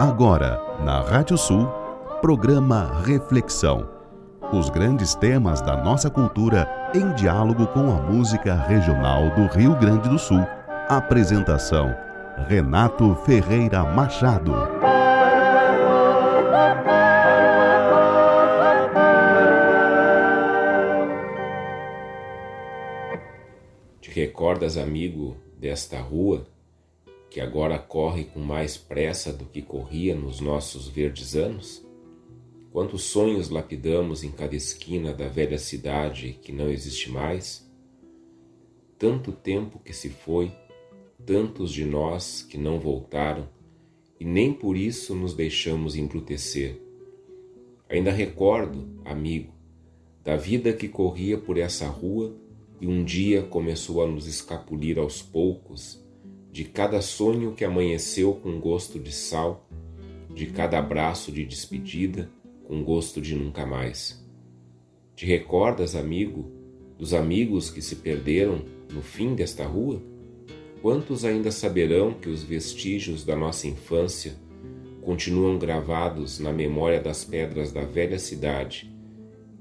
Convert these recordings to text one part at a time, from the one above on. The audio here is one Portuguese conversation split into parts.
Agora, na Rádio Sul, programa Reflexão. Os grandes temas da nossa cultura em diálogo com a música regional do Rio Grande do Sul. Apresentação: Renato Ferreira Machado. Te recordas, amigo, desta rua que agora corre com mais pressa do que corria nos nossos verdes anos? Quantos sonhos lapidamos em cada esquina da velha cidade que não existe mais? Tanto tempo que se foi, tantos de nós que não voltaram, e nem por isso nos deixamos embrutecer. Ainda recordo, amigo, da vida que corria por essa rua e um dia começou a nos escapulir aos poucos, de cada sonho que amanheceu com gosto de sal, de cada abraço de despedida com gosto de nunca mais. Te recordas, amigo, dos amigos que se perderam no fim desta rua? Quantos ainda saberão que os vestígios da nossa infância continuam gravados na memória das pedras da velha cidade,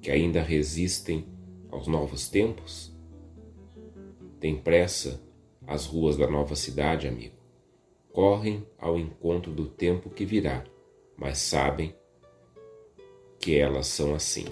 que ainda resistem aos novos tempos? Tem pressa as ruas da nova cidade, amigo. Correm ao encontro do tempo que virá, mas sabem que elas são assim.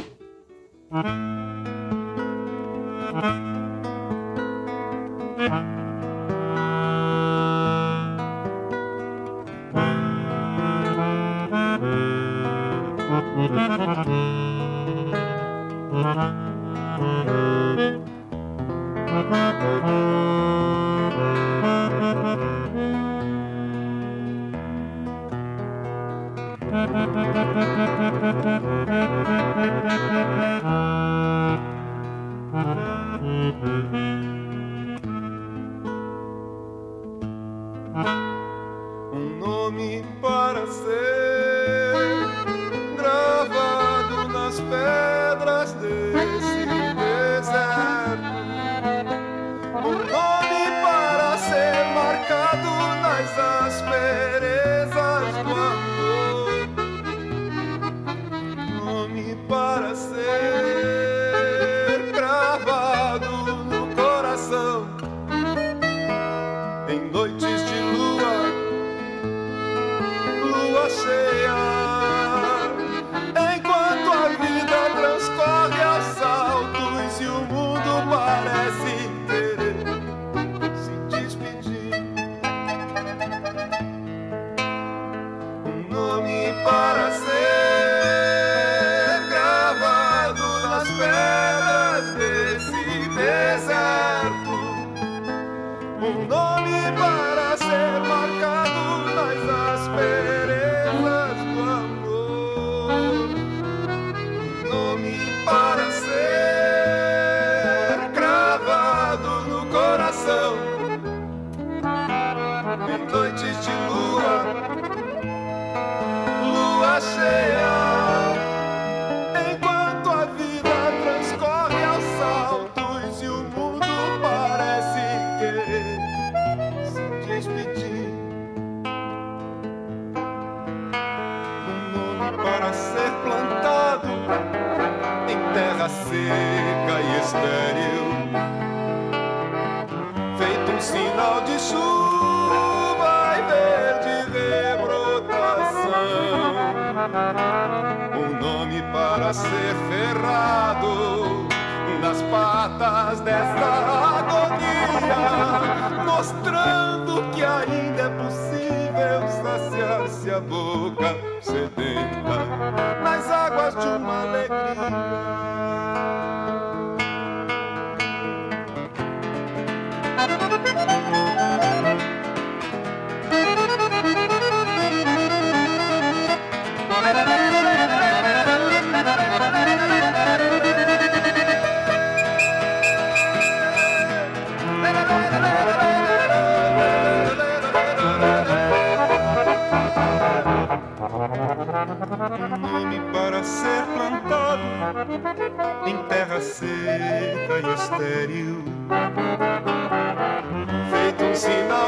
Feito um sinal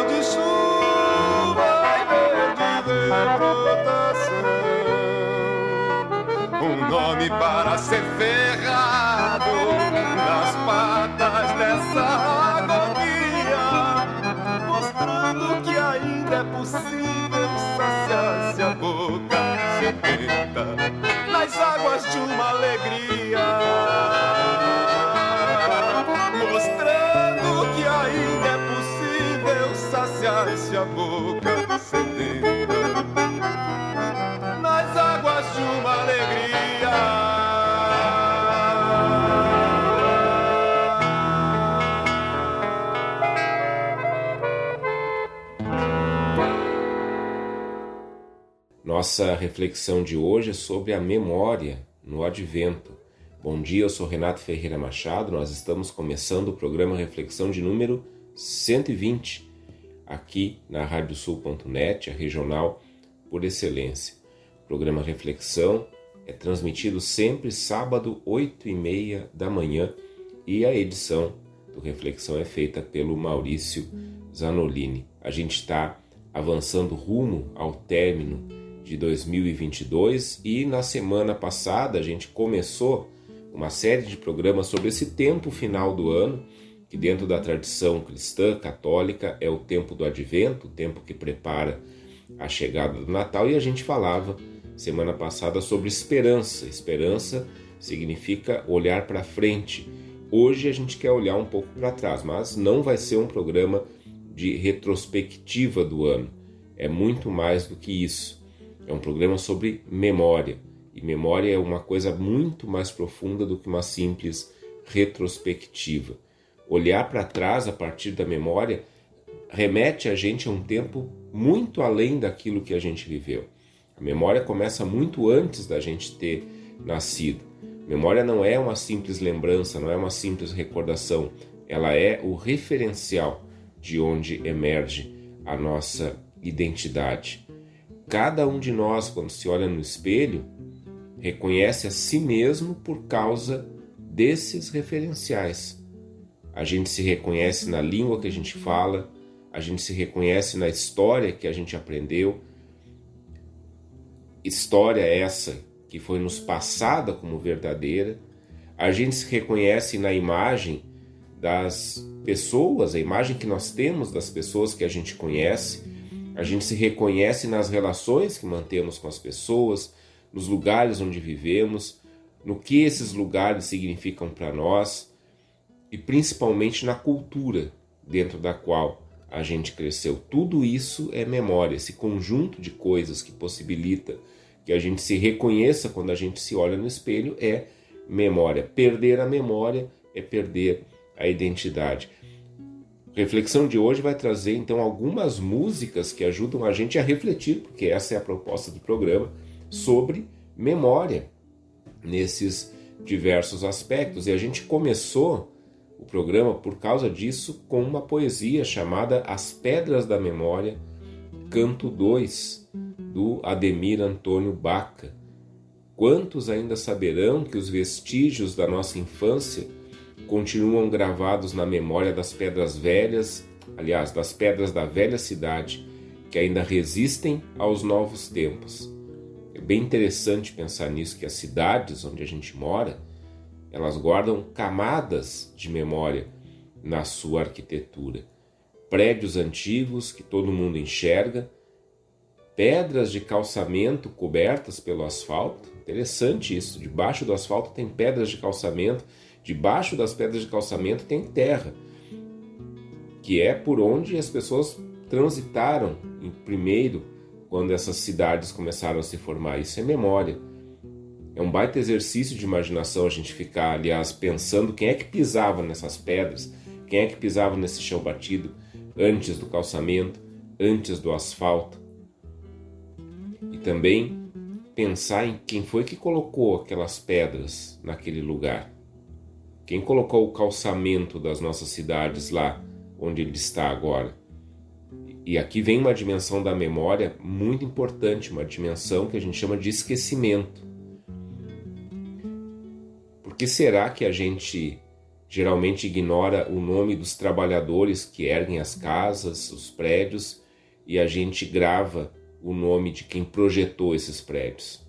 de chuva e verde brota. nome para ser ferrado nas patas dessa agonia, mostrando que ainda é possível saciar se a boca sedenta nas águas de uma alegria, mostrando que ainda é possível saciar se a boca sedenta nas águas de uma alegria. Nossa reflexão de hoje é sobre a memória no advento. Bom dia, eu sou Renato Ferreira Machado, nós estamos começando o programa Reflexão de número 120, aqui na RádioSul.net, a regional por excelência. O programa Reflexão é transmitido sempre sábado, 8h30 da manhã, e a edição do Reflexão é feita pelo Maurício Zanolini. A gente está avançando rumo ao término de 2022 e na semana passada a gente começou uma série de programas sobre esse tempo final do ano, que dentro da tradição cristã católica é o tempo do advento, o tempo que prepara a chegada do Natal, e a gente falava semana passada sobre esperança. Esperança significa olhar para frente. Hoje a gente quer olhar um pouco para trás, mas não vai ser um programa de retrospectiva do ano. É muito mais do que isso. É um programa sobre memória. E memória é uma coisa muito mais profunda do que uma simples retrospectiva. Olhar para trás a partir da memória remete a gente a um tempo muito além daquilo que a gente viveu. A memória começa muito antes da gente ter nascido. Memória não é uma simples lembrança, não é uma simples recordação. Ela é o referencial de onde emerge a nossa identidade. Cada um de nós, quando se olha no espelho, reconhece a si mesmo por causa desses referenciais. A gente se reconhece na língua que a gente fala, a gente se reconhece na história que a gente aprendeu. História essa que foi nos passada como verdadeira. A gente se reconhece na imagem das pessoas, a imagem que nós temos das pessoas que a gente conhece. A gente se reconhece nas relações que mantemos com as pessoas, nos lugares onde vivemos, no que esses lugares significam para nós e principalmente na cultura dentro da qual a gente cresceu. Tudo isso é memória, esse conjunto de coisas que possibilita que a gente se reconheça quando a gente se olha no espelho é memória. Perder a memória é perder a identidade. A reflexão de hoje vai trazer então algumas músicas que ajudam a gente a refletir, porque essa é a proposta do programa, sobre memória nesses diversos aspectos. E a gente começou o programa, por causa disso, com uma poesia chamada As Pedras da Memória, Canto 2, do Ademir Antônio Baca. Quantos ainda saberão que os vestígios da nossa infância continuam gravados na memória das pedras velhas, aliás, das pedras da velha cidade, que ainda resistem aos novos tempos. É bem interessante pensar nisso, que as cidades onde a gente mora, elas guardam camadas de memória na sua arquitetura. Prédios antigos que todo mundo enxerga, pedras de calçamento cobertas pelo asfalto. Interessante isso, debaixo do asfalto tem pedras de calçamento, debaixo das pedras de calçamento tem terra, que é por onde as pessoas transitaram primeiro quando essas cidades começaram a se formar. Isso é memória. É um baita exercício de imaginação a gente ficar, aliás, pensando quem é que pisava nessas pedras, quem é que pisava nesse chão batido antes do calçamento, antes do asfalto. E também pensar em quem foi que colocou aquelas pedras naquele lugar. Quem colocou o calçamento das nossas cidades lá onde ele está agora. E aqui vem uma dimensão da memória muito importante, uma dimensão que a gente chama de esquecimento. Por que será que a gente geralmente ignora o nome dos trabalhadores que erguem as casas, os prédios, e a gente grava o nome de quem projetou esses prédios?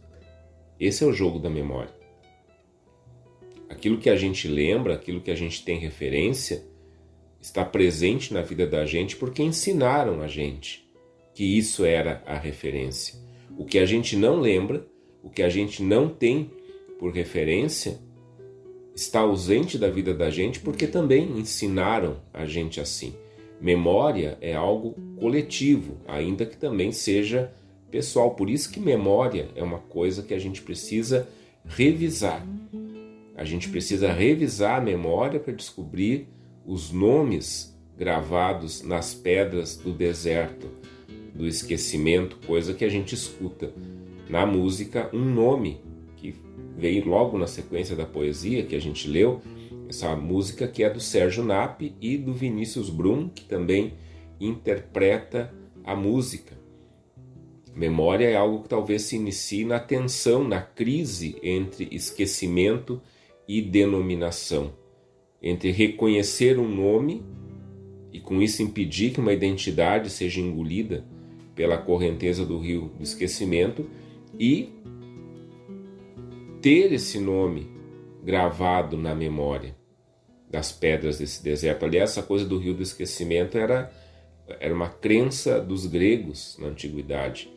Esse é o jogo da memória. Aquilo que a gente lembra, aquilo que a gente tem referência, está presente na vida da gente porque ensinaram a gente que isso era a referência. O que a gente não lembra, o que a gente não tem por referência, está ausente da vida da gente porque também ensinaram a gente assim. Memória é algo coletivo, ainda que também seja pessoal. Por isso que memória é uma coisa que a gente precisa revisar. A gente precisa revisar a memória para descobrir os nomes gravados nas pedras do deserto, do esquecimento, coisa que a gente escuta na música, um nome que veio logo na sequência da poesia que a gente leu, essa música que é do Sérgio Nap e do Vinícius Brum, que também interpreta a música. Memória é algo que talvez se inicie na tensão, na crise entre esquecimento e denominação, entre reconhecer um nome e com isso impedir que uma identidade seja engolida pela correnteza do rio do esquecimento e ter esse nome gravado na memória das pedras desse deserto. Aliás, essa coisa do rio do esquecimento era uma crença dos gregos na antiguidade.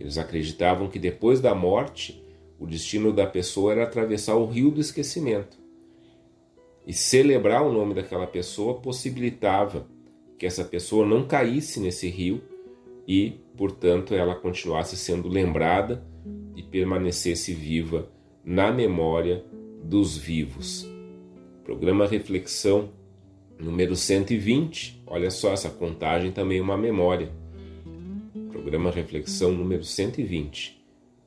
Eles acreditavam que depois da morte o destino da pessoa era atravessar o rio do esquecimento. E celebrar o nome daquela pessoa possibilitava que essa pessoa não caísse nesse rio e, portanto, ela continuasse sendo lembrada e permanecesse viva na memória dos vivos. Programa Reflexão número 120. Olha só, essa contagem também é uma memória. Programa Reflexão número 120.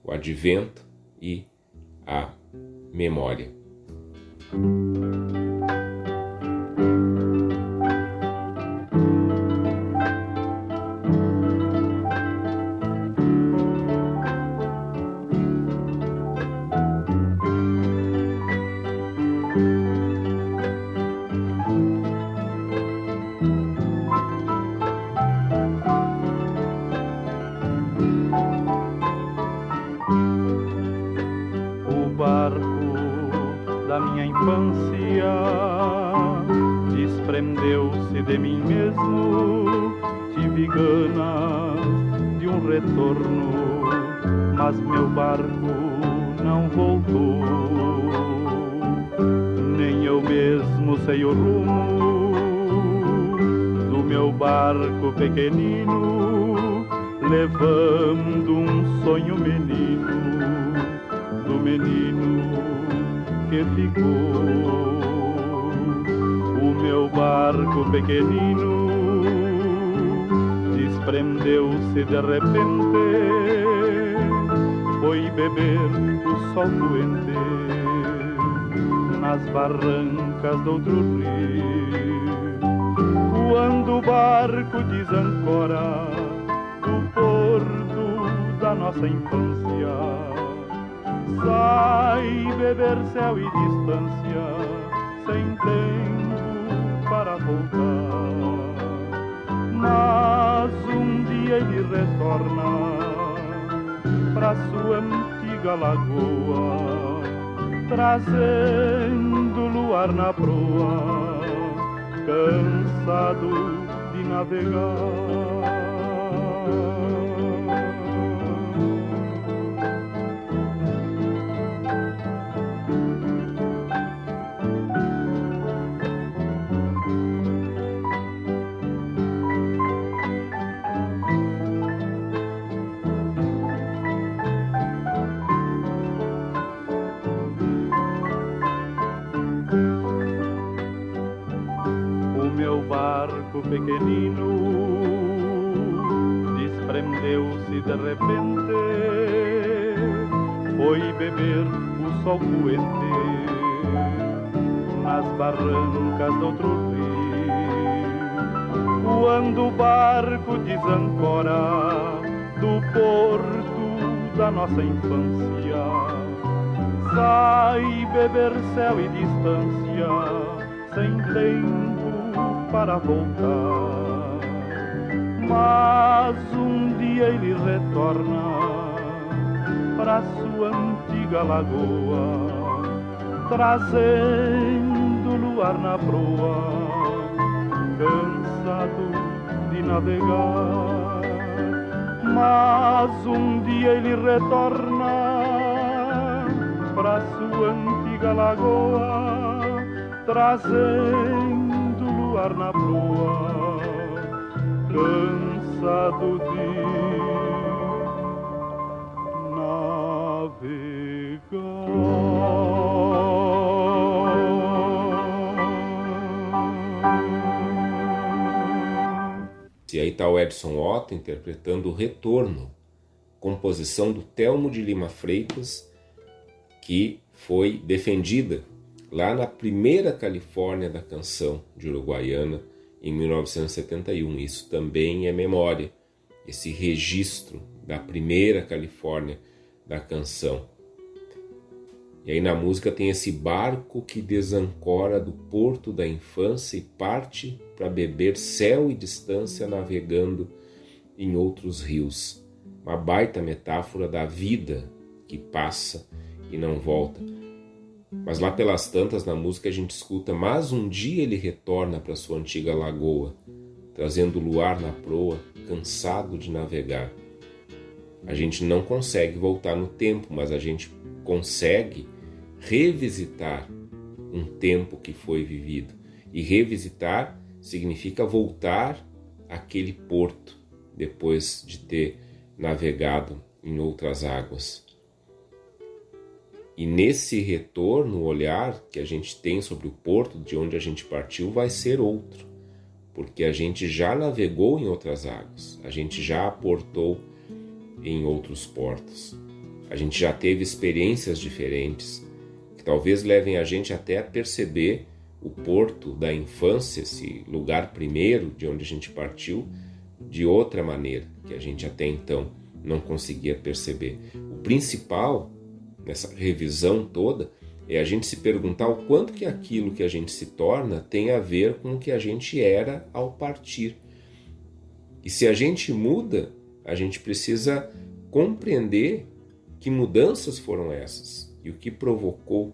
O advento e a memória. Barrancas do outro rio, quando o barco desancora do porto da nossa infância, sai beber céu e distância, sem tempo para voltar. Mas um dia ele retorna pra sua antiga lagoa, trazendo luar na proa, cansado de navegar. Pequenino desprendeu-se de repente, foi beber o sol poente nas barrancas do outro rio, quando o barco desancora do porto da nossa infância, sai beber céu e distância, sem tempo para voltar. Mas um dia ele retorna para sua antiga antiga lagoa, trazendo luar na proa, cansado de navegar. Mas um dia ele retorna pra sua antiga lagoa, trazendo luar na proa, cansado de e aí está o Edson Otto interpretando o Retorno, composição do Telmo de Lima Freitas, que foi defendida lá na primeira Califórnia da Canção de Uruguaiana em 1971. Isso também é memória, esse registro da primeira Califórnia da Canção. E aí na música tem esse barco que desancora do porto da infância e parte para beber céu e distância navegando em outros rios. Uma baita metáfora da vida que passa e não volta. Mas lá pelas tantas na música a gente escuta: mas um dia ele retorna para sua antiga lagoa, trazendo luar na proa, cansado de navegar. A gente não consegue voltar no tempo, mas a gente consegue revisitar um tempo que foi vivido. E revisitar significa voltar àquele porto depois de ter navegado em outras águas. E nesse retorno, o olhar que a gente tem sobre o porto de onde a gente partiu vai ser outro, porque a gente já navegou em outras águas, a gente já aportou em outros portos. A gente já teve experiências diferentes que talvez levem a gente até a perceber o porto da infância, esse lugar primeiro de onde a gente partiu, de outra maneira que a gente até então não conseguia perceber. O principal nessa revisão toda é a gente se perguntar o quanto que aquilo que a gente se torna tem a ver com o que a gente era ao partir. E se a gente muda, a gente precisa compreender que mudanças foram essas e o que provocou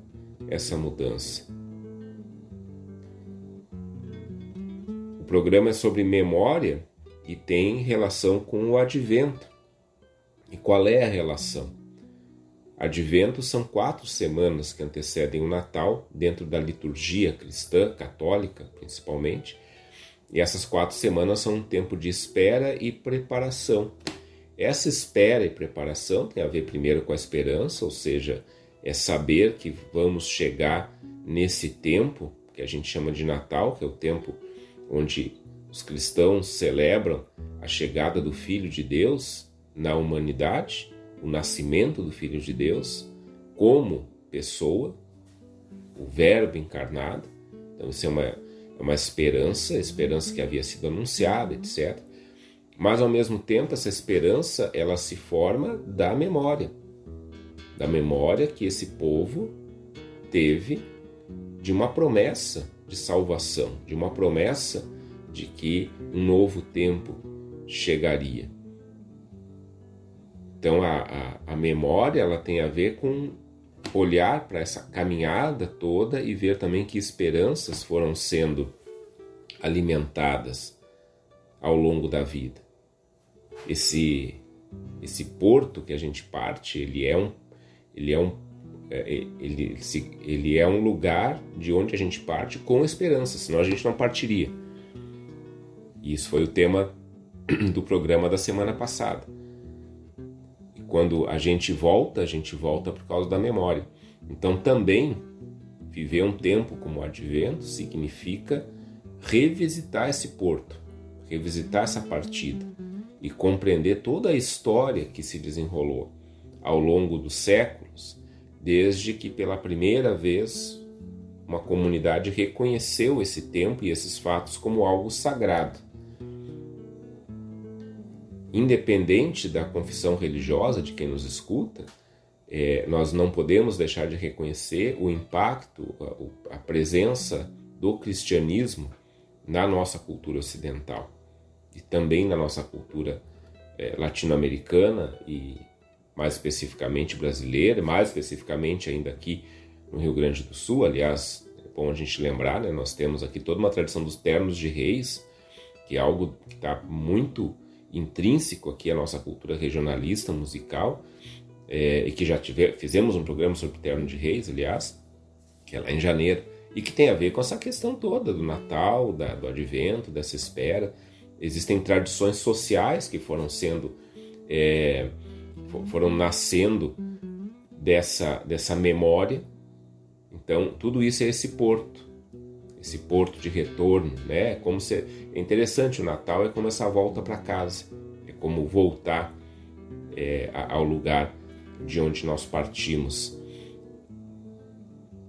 essa mudança. O programa é sobre memória e tem relação com o advento. E qual é a relação? Advento são 4 semanas que antecedem o Natal, dentro da liturgia cristã, católica principalmente. E essas 4 semanas são um tempo de espera e preparação. Essa espera e preparação tem a ver primeiro com a esperança, ou seja, é saber que vamos chegar nesse tempo que a gente chama de Natal, que é o tempo onde os cristãos celebram a chegada do Filho de Deus na humanidade, o nascimento do Filho de Deus como pessoa, o Verbo encarnado. Então isso é uma esperança que havia sido anunciada, etc. Mas, ao mesmo tempo, essa esperança ela se forma da memória que esse povo teve de uma promessa de salvação, de uma promessa de que um novo tempo chegaria. Então, a memória ela tem a ver com olhar para essa caminhada toda e ver também que esperanças foram sendo alimentadas ao longo da vida. Esse porto que a gente parte, ele é um lugar de onde a gente parte com esperança, senão a gente não partiria. E isso foi o tema do programa da semana passada. E quando a gente volta por causa da memória. Então também viver um tempo como o advento significa revisitar esse porto, revisitar essa partida e compreender toda a história que se desenrolou ao longo dos séculos, desde que pela primeira vez uma comunidade reconheceu esse tempo e esses fatos como algo sagrado. Independente da confissão religiosa de quem nos escuta, nós não podemos deixar de reconhecer o impacto, a presença do cristianismo na nossa cultura ocidental e também na nossa cultura latino-americana e mais especificamente brasileira, mais especificamente ainda aqui no Rio Grande do Sul. Aliás, é bom a gente lembrar, né? Nós temos aqui toda uma tradição dos ternos de reis, que é algo que está muito intrínseco aqui à nossa cultura regionalista, musical, e que já fizemos um programa sobre o terno de reis, aliás, que é lá em janeiro, e que tem a ver com essa questão toda do Natal, do Advento, dessa espera. Existem tradições sociais que foram sendo... foram nascendo dessa memória. Então tudo isso é esse porto de retorno, né? É interessante, o Natal é como essa volta para casa, é como voltar ao lugar de onde nós partimos.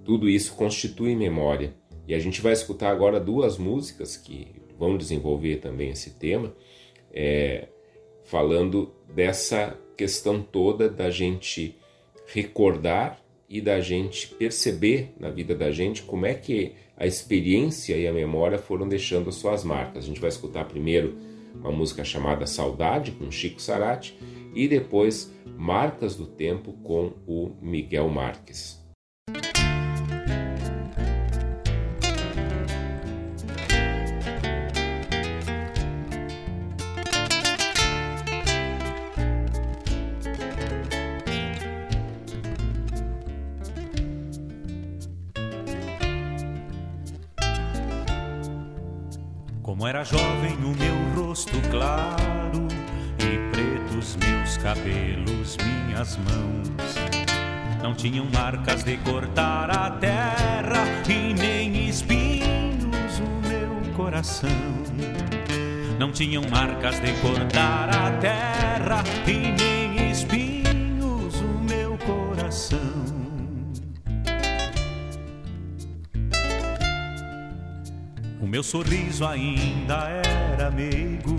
Tudo isso constitui memória, e a gente vai escutar agora duas músicas que vão desenvolver também esse tema, falando dessa questão toda da gente recordar e da gente perceber na vida da gente como é que a experiência e a memória foram deixando as suas marcas. A gente vai escutar primeiro uma música chamada Saudade, com Chico Sarate, e depois Marcas do Tempo, com o Miguel Marques. Como era jovem o meu rosto claro, e pretos meus cabelos, minhas mãos não tinham marcas de cortar a terra, e nem espinhos o meu coração. Não tinham marcas de cortar a terra, e nem espinhos o meu coração. Meu sorriso ainda era meigo,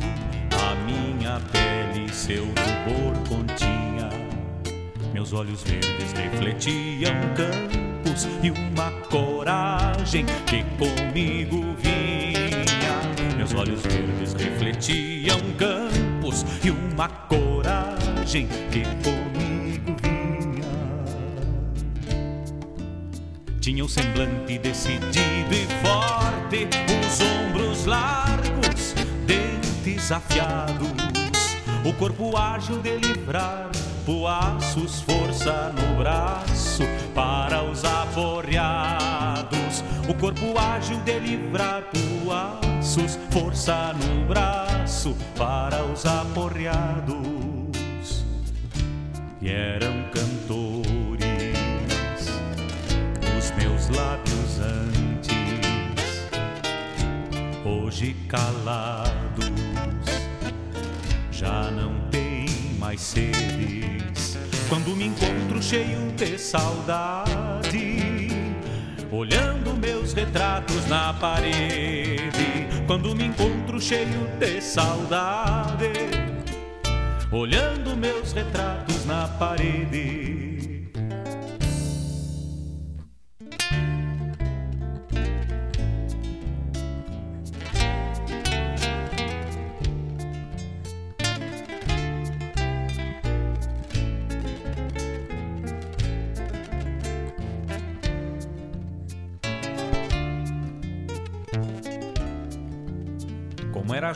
a minha pele seu rubor continha, meus olhos verdes refletiam campos e uma coragem que comigo vinha. Meus olhos verdes refletiam campos e uma coragem que comigo vinha. Tinha o semblante decidido e forte, os ombros largos, dentes afiados, o corpo ágil de livrar poaços, força no braço para os aporreados. O corpo ágil de livrar poaços, força no braço para os aporreados. E eram cantores os meus lábios antes, hoje calados, já não tem mais seres. Quando me encontro cheio de saudade, olhando meus retratos na parede. Quando me encontro cheio de saudade, olhando meus retratos na parede.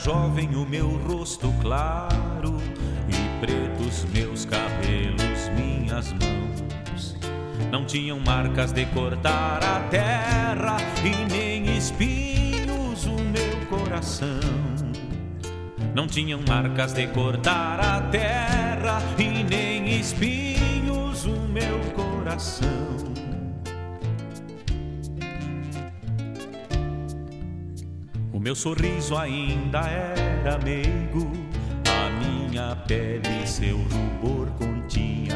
Jovem o meu rosto claro, e pretos meus cabelos, minhas mãos não tinham marcas de cortar a terra, e nem espinhos o meu coração. Não tinham marcas de cortar a terra, e nem espinhos o meu coração. Meu sorriso ainda era meigo, a minha pele seu rubor continha,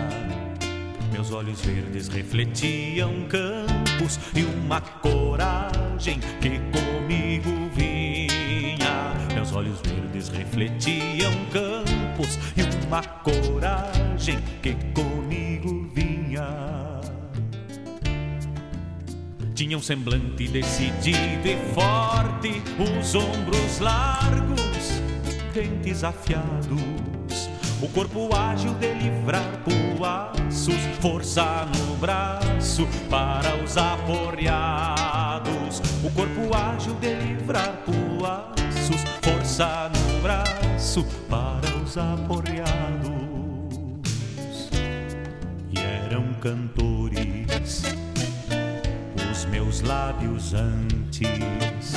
meus olhos verdes refletiam campos e uma coragem que comigo vinha. Meus olhos verdes refletiam campos e uma coragem que comigo vinha. Tinha um semblante decidido e forte, os ombros largos, dentes afiados, O corpo ágil de livrar poaços, força no braço para os aporreados. O corpo ágil de livrar poaços, força no braço para os aporreados. E eram cantores os meus lábios antes,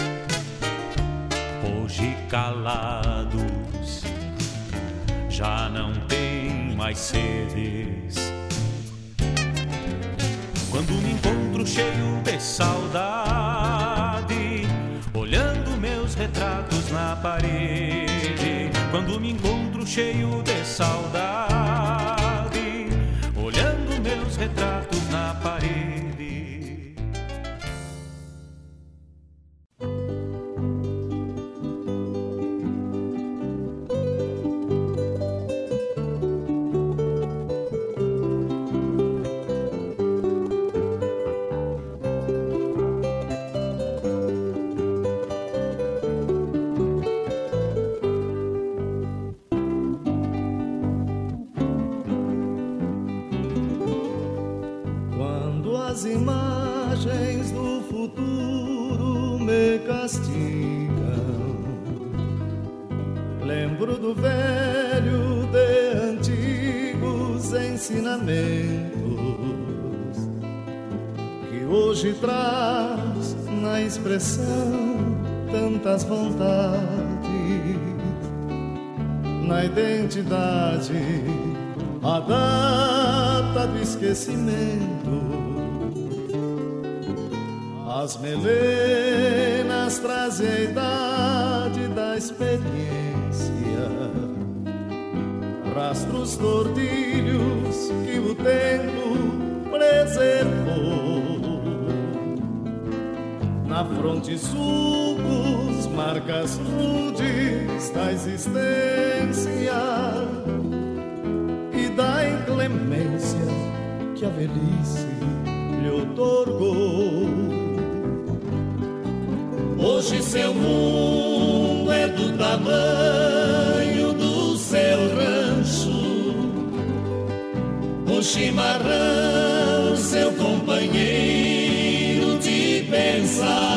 hoje calados, já não tem mais sedes. Quando me encontro cheio de saudade, olhando meus retratos na parede. Quando me encontro cheio de saudade, olhando meus retratos na parede. Traz na expressão tantas vontades, na identidade a data do esquecimento. As melenas trazem a idade da experiência, rastros tordilhos que o tempo preservou. Na fronte sulcos, marcas rudes da existência e da inclemência que a velhice lhe outorgou. Hoje seu mundo é do tamanho do seu rancho, o chimarrão seu companheiro de pensar.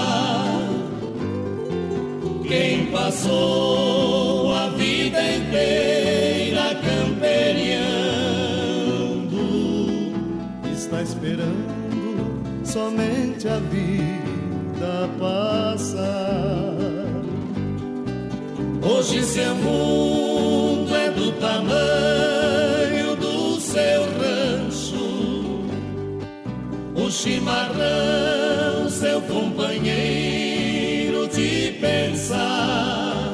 Quem passou a vida inteira camperiando está esperando somente a vida passar. Hoje seu mundo é do tamanho do seu rancho, o chimarrão seu companheiro de pensar.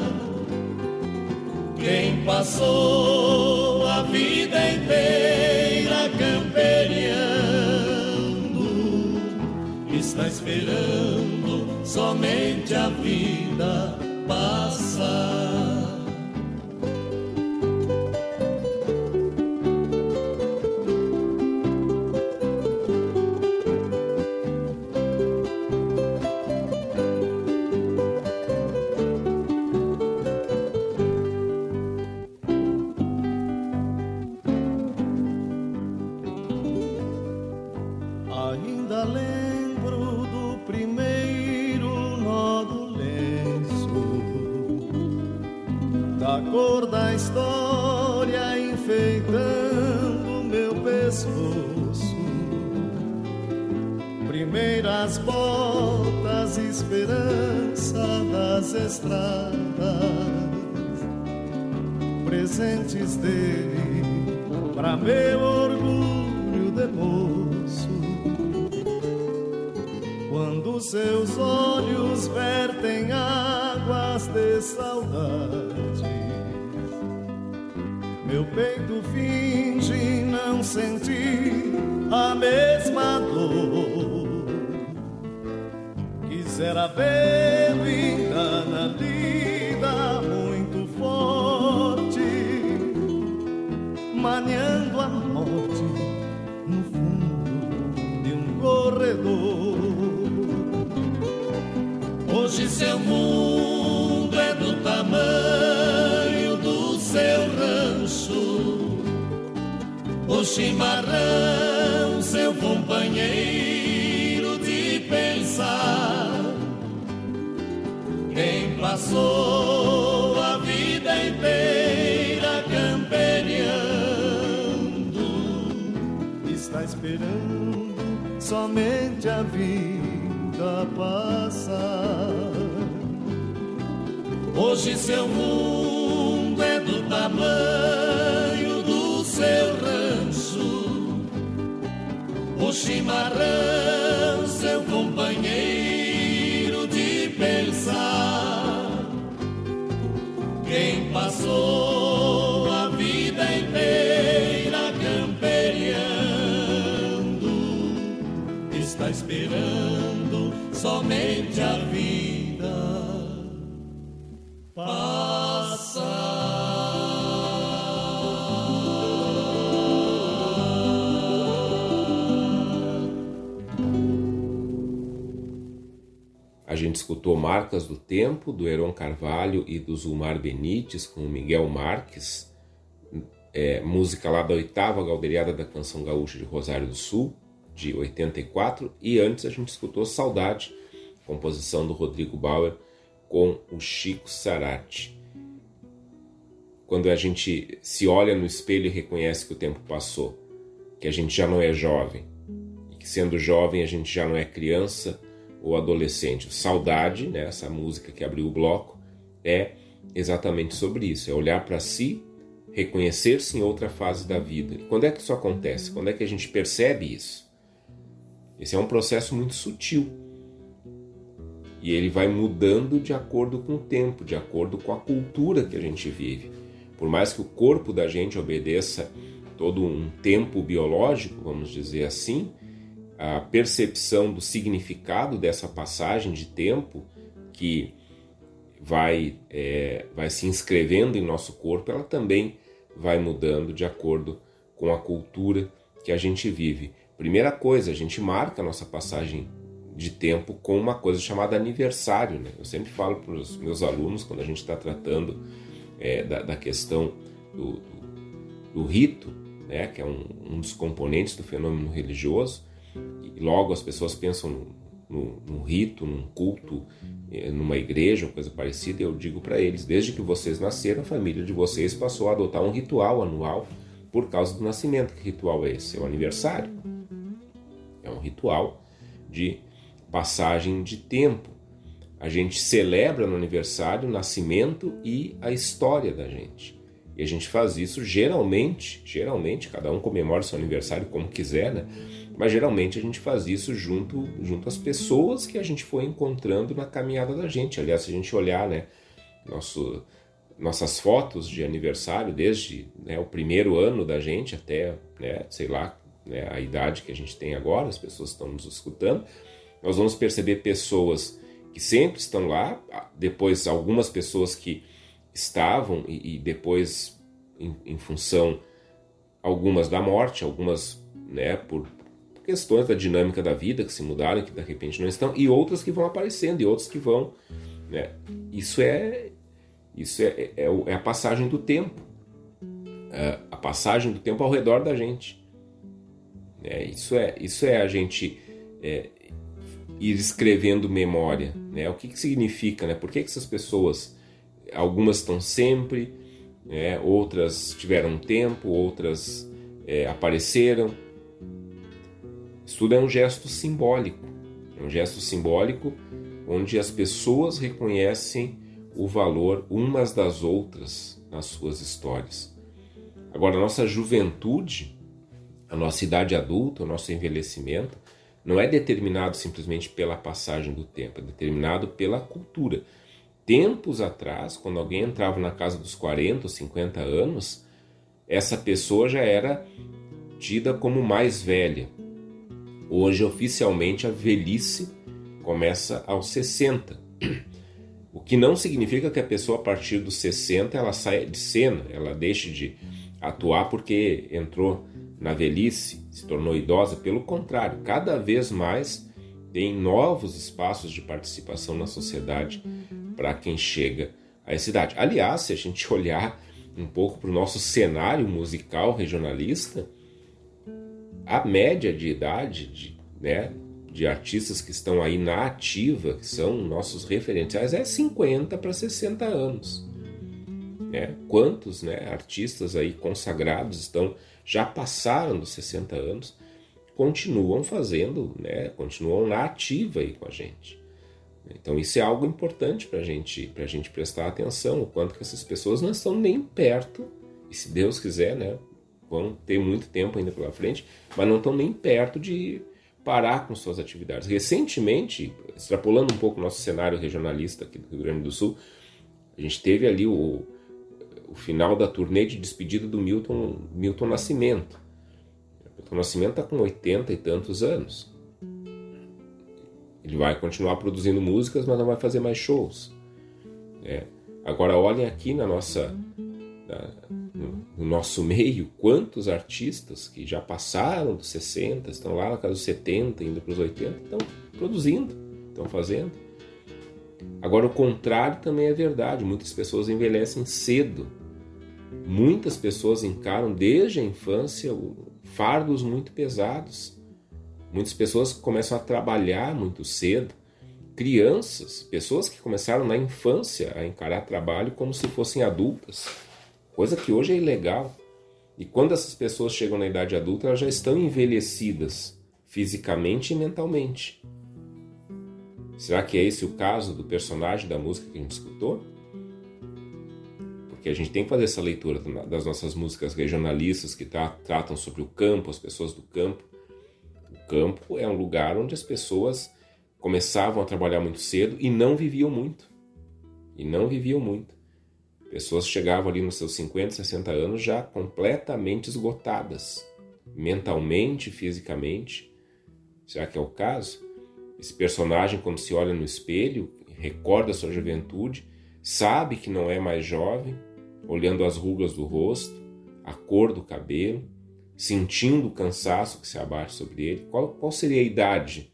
Quem passou a vida inteira camperiando está esperando somente a vida passar. Primeiras voltas, esperança das estradas, presentes dele pra meu orgulho de moço. Quando seus olhos vertem águas de saudade, meu peito finge não sentir a mesma dor. Quisera ver ainda na vida muito forte, manhando a morte no fundo de um corredor. Hoje seu mundo é do tamanho do seu rancho, rancho, o chimarrão, seu companheiro de pensar. Quem passou a vida inteira campeando está esperando somente a vida passar. Hoje seu mundo é do tamanho do seu rancho, o chimarrão, seu companheiro de pensar. Quem passou a vida inteira campeando está esperando somente a vida passa. A gente escutou Marcas do Tempo, do Heron Carvalho e do Zumar Benites, com o Miguel Marques, música lá da 8ª Galderiada da Canção Gaúcha de Rosário do Sul, de 84. E antes a gente escutou Saudade, composição do Rodrigo Bauer, com o Chico Sarate. Quando a gente se olha no espelho e reconhece que o tempo passou, que a gente já não é jovem, e que sendo jovem a gente já não é criança ou adolescente. Saudade, né, essa música que abriu o bloco, é exatamente sobre isso, é olhar para si, reconhecer-se em outra fase da vida. E quando é que isso acontece? Quando é que a gente percebe isso? Esse é um processo muito sutil. E ele vai mudando de acordo com o tempo, de acordo com a cultura que a gente vive. Por mais que o corpo da gente obedeça todo um tempo biológico, vamos dizer assim, a percepção do significado dessa passagem de tempo que vai se inscrevendo em nosso corpo, ela também vai mudando de acordo com a cultura que a gente vive. Primeira coisa, a gente marca a nossa passagem de tempo com uma coisa chamada aniversário, né? Eu sempre falo para os meus alunos, quando a gente está tratando da questão do rito, né? Que é um dos componentes do fenômeno religioso, e logo as pessoas pensam num rito, num culto, numa igreja, coisa parecida. Eu digo para eles, desde que vocês nasceram, a família de vocês passou a adotar um ritual anual por causa do nascimento. Que ritual é esse? É o aniversário. É um ritual de passagem de tempo. A gente celebra no aniversário o nascimento e a história da gente. E a gente faz isso geralmente, cada um comemora seu aniversário como quiser, né? Mas geralmente a gente faz isso junto às pessoas que a gente foi encontrando na caminhada da gente. Aliás, se a gente olhar, né, nossas fotos de aniversário, desde, né, o primeiro ano da gente até, né, sei lá, né, a idade que a gente tem agora, as pessoas estão nos escutando, nós vamos perceber pessoas que sempre estão lá, depois algumas pessoas que estavam e depois, em função, algumas da morte, algumas, né, por questões da dinâmica da vida, que se mudaram, que de repente não estão, e outras que vão aparecendo, e outras que vão, né? Isso é a passagem do tempo. É a passagem do tempo ao redor da gente. É, isso é a gente... ir escrevendo memória, né? O que significa, né? Por que essas pessoas, algumas estão sempre, né? Outras tiveram tempo, outras apareceram. Isso tudo é um gesto simbólico, onde as pessoas reconhecem o valor umas das outras nas suas histórias. Agora, a nossa juventude, a nossa idade adulta, o nosso envelhecimento, não é determinado simplesmente pela passagem do tempo, é determinado pela cultura. Tempos atrás, quando alguém entrava na casa dos 40 ou 50 anos, essa pessoa já era tida como mais velha. Hoje, oficialmente, a velhice começa aos 60. O que não significa que a pessoa, a partir dos 60, ela saia de cena, ela deixe de atuar porque entrou na velhice, se tornou idosa. Pelo contrário, cada vez mais tem novos espaços de participação na sociedade para quem chega a essa idade. Aliás, se a gente olhar um pouco para o nosso cenário musical regionalista, a média de idade de artistas que estão aí na ativa, que são nossos referenciais, é 50 para 60 anos. Quantos artistas aí consagrados já passaram dos 60 anos, continuam fazendo, continuam na ativa aí com a gente. Então isso é algo importante para a gente prestar atenção, o quanto que essas pessoas não estão nem perto, e se Deus quiser, vão ter muito tempo ainda pela frente, mas não estão nem perto de parar com suas atividades. Recentemente, extrapolando um pouco o nosso cenário regionalista aqui do Rio Grande do Sul, a gente teve ali o final da turnê de despedida do Milton Nascimento. O Milton Nascimento está com 80 e tantos anos. Ele vai continuar produzindo músicas, mas não vai fazer mais shows. Agora olhem aqui no nosso meio, quantos artistas que já passaram dos 60, estão lá na casa dos 70, indo para os 80, estão produzindo, estão fazendo. Agora o contrário também é verdade, muitas pessoas envelhecem cedo. Muitas pessoas encaram desde a infância fardos muito pesados. Muitas pessoas começam a trabalhar muito cedo. Crianças, pessoas que começaram na infância a encarar trabalho como se fossem adultas. Coisa que hoje é ilegal. E quando essas pessoas chegam na idade adulta, elas já estão envelhecidas, fisicamente e mentalmente. Será que é esse o caso do personagem da música que a gente escutou? Porque a gente tem que fazer essa leitura das nossas músicas regionalistas que tratam sobre o campo, as pessoas do campo. O campo é um lugar onde as pessoas começavam a trabalhar muito cedo e não viviam muito. Pessoas chegavam ali nos seus 50, 60 anos já completamente esgotadas, mentalmente, fisicamente. Será que é o caso? Esse personagem, quando se olha no espelho, recorda sua juventude, sabe que não é mais jovem, olhando as rugas do rosto, a cor do cabelo, sentindo o cansaço que se abate sobre ele. Qual seria a idade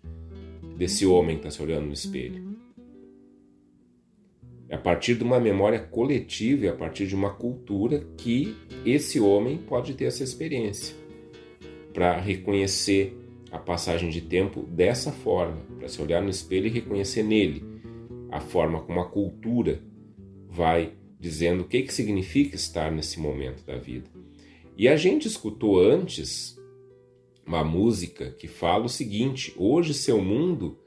desse homem que está se olhando no espelho? É a partir de uma memória coletiva, é a partir de uma cultura que esse homem pode ter essa experiência para reconhecer a passagem de tempo dessa forma, para se olhar no espelho e reconhecer nele a forma como a cultura vai dizendo o que significa estar nesse momento da vida. E a gente escutou antes uma música que fala o seguinte: hoje seu mundo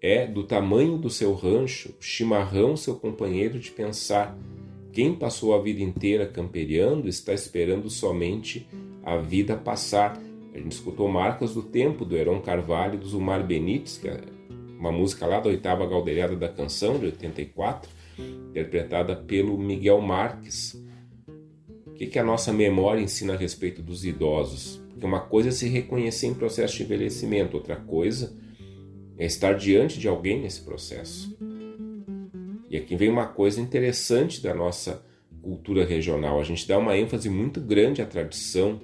é do tamanho do seu rancho, chimarrão seu companheiro de pensar. Quem passou a vida inteira camperiando está esperando somente a vida passar. A gente escutou Marcas do Tempo, do Heron Carvalho e do Zumar Benites, que é uma música lá da 8ª Galdeirada da Canção, de 84, interpretada pelo Miguel Marques. O que a nossa memória ensina a respeito dos idosos? Porque uma coisa é se reconhecer em processo de envelhecimento, outra coisa é estar diante de alguém nesse processo. E aqui vem uma coisa interessante da nossa cultura regional. A gente dá uma ênfase muito grande à tradição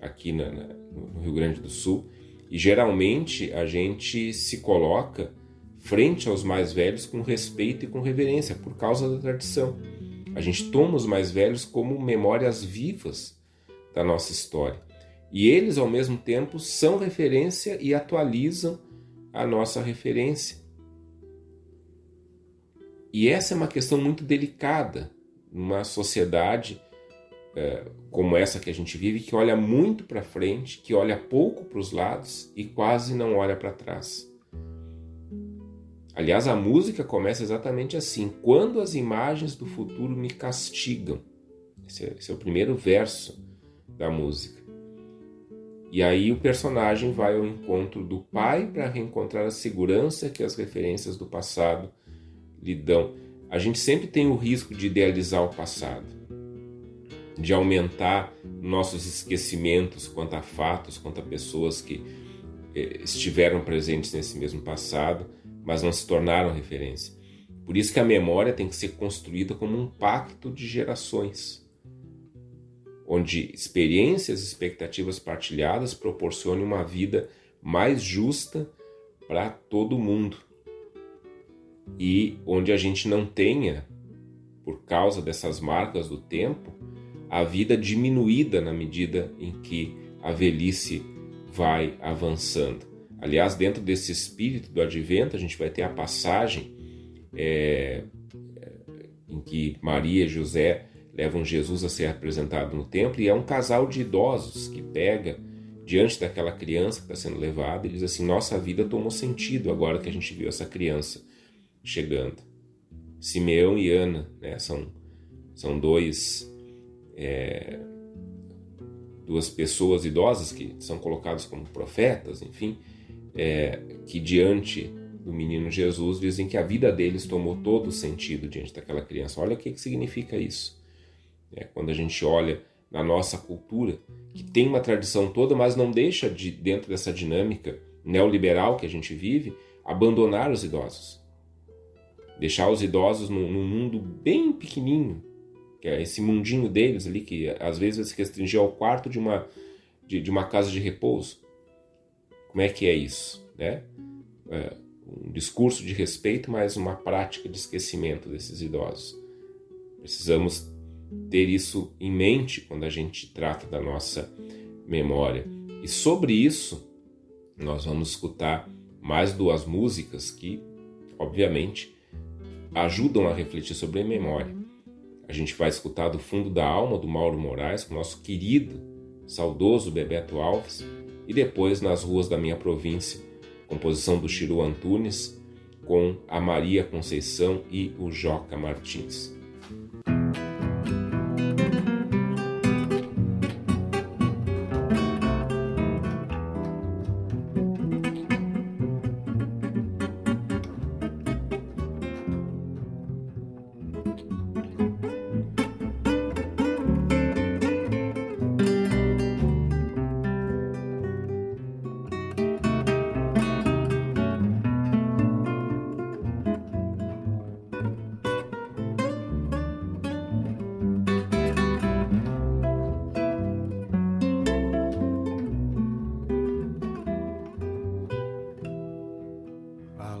aqui no Rio Grande do Sul, e geralmente a gente se coloca frente aos mais velhos com respeito e com reverência, por causa da tradição. A gente toma os mais velhos como memórias vivas da nossa história. E eles, ao mesmo tempo, são referência e atualizam a nossa referência. E essa é uma questão muito delicada numa sociedade como essa que a gente vive, que olha muito para frente, que olha pouco para os lados e quase não olha para trás. Aliás, a música começa exatamente assim: quando as imagens do futuro me castigam. Esse é o primeiro verso da música. E aí o personagem vai ao encontro do pai para reencontrar a segurança que as referências do passado lhe dão. A gente sempre tem o risco de idealizar o passado, de aumentar nossos esquecimentos quanto a fatos, quanto a pessoas que estiveram presentes nesse mesmo passado, mas não se tornaram referência. Por isso que a memória tem que ser construída como um pacto de gerações, onde experiências e expectativas partilhadas proporcionem uma vida mais justa para todo mundo, e onde a gente não tenha por causa dessas marcas do tempo, a vida diminuída na medida em que a velhice vai avançando. Aliás, dentro desse espírito do advento, a gente vai ter a passagem em que Maria e José levam Jesus a ser apresentado no templo, e é um casal de idosos que pega diante daquela criança que está sendo levada e diz assim: nossa vida tomou sentido agora que a gente viu essa criança chegando. Simeão e Ana, né, são duas pessoas idosas que são colocadas como profetas, enfim, que diante do menino Jesus dizem que a vida deles tomou todo o sentido diante daquela criança. Olha o que significa isso. Quando a gente olha na nossa cultura, que tem uma tradição toda, mas não deixa de, dentro dessa dinâmica neoliberal que a gente vive, abandonar os idosos. Deixar os idosos num mundo bem pequenininho, que é esse mundinho deles ali, que às vezes vai se restringir ao quarto de uma casa de repouso. Como é que é isso, né? Um discurso de respeito, mas uma prática de esquecimento desses idosos. Precisamos ter isso em mente quando a gente trata da nossa memória. E sobre isso, nós vamos escutar mais duas músicas que, obviamente, ajudam a refletir sobre a memória. A gente vai escutar Do Fundo da Alma, do Mauro Moraes, com o nosso querido, saudoso Bebeto Alves, e depois Nas Ruas da Minha Província, composição do Chiru Antunes, com a Maria Conceição e o Joca Martins.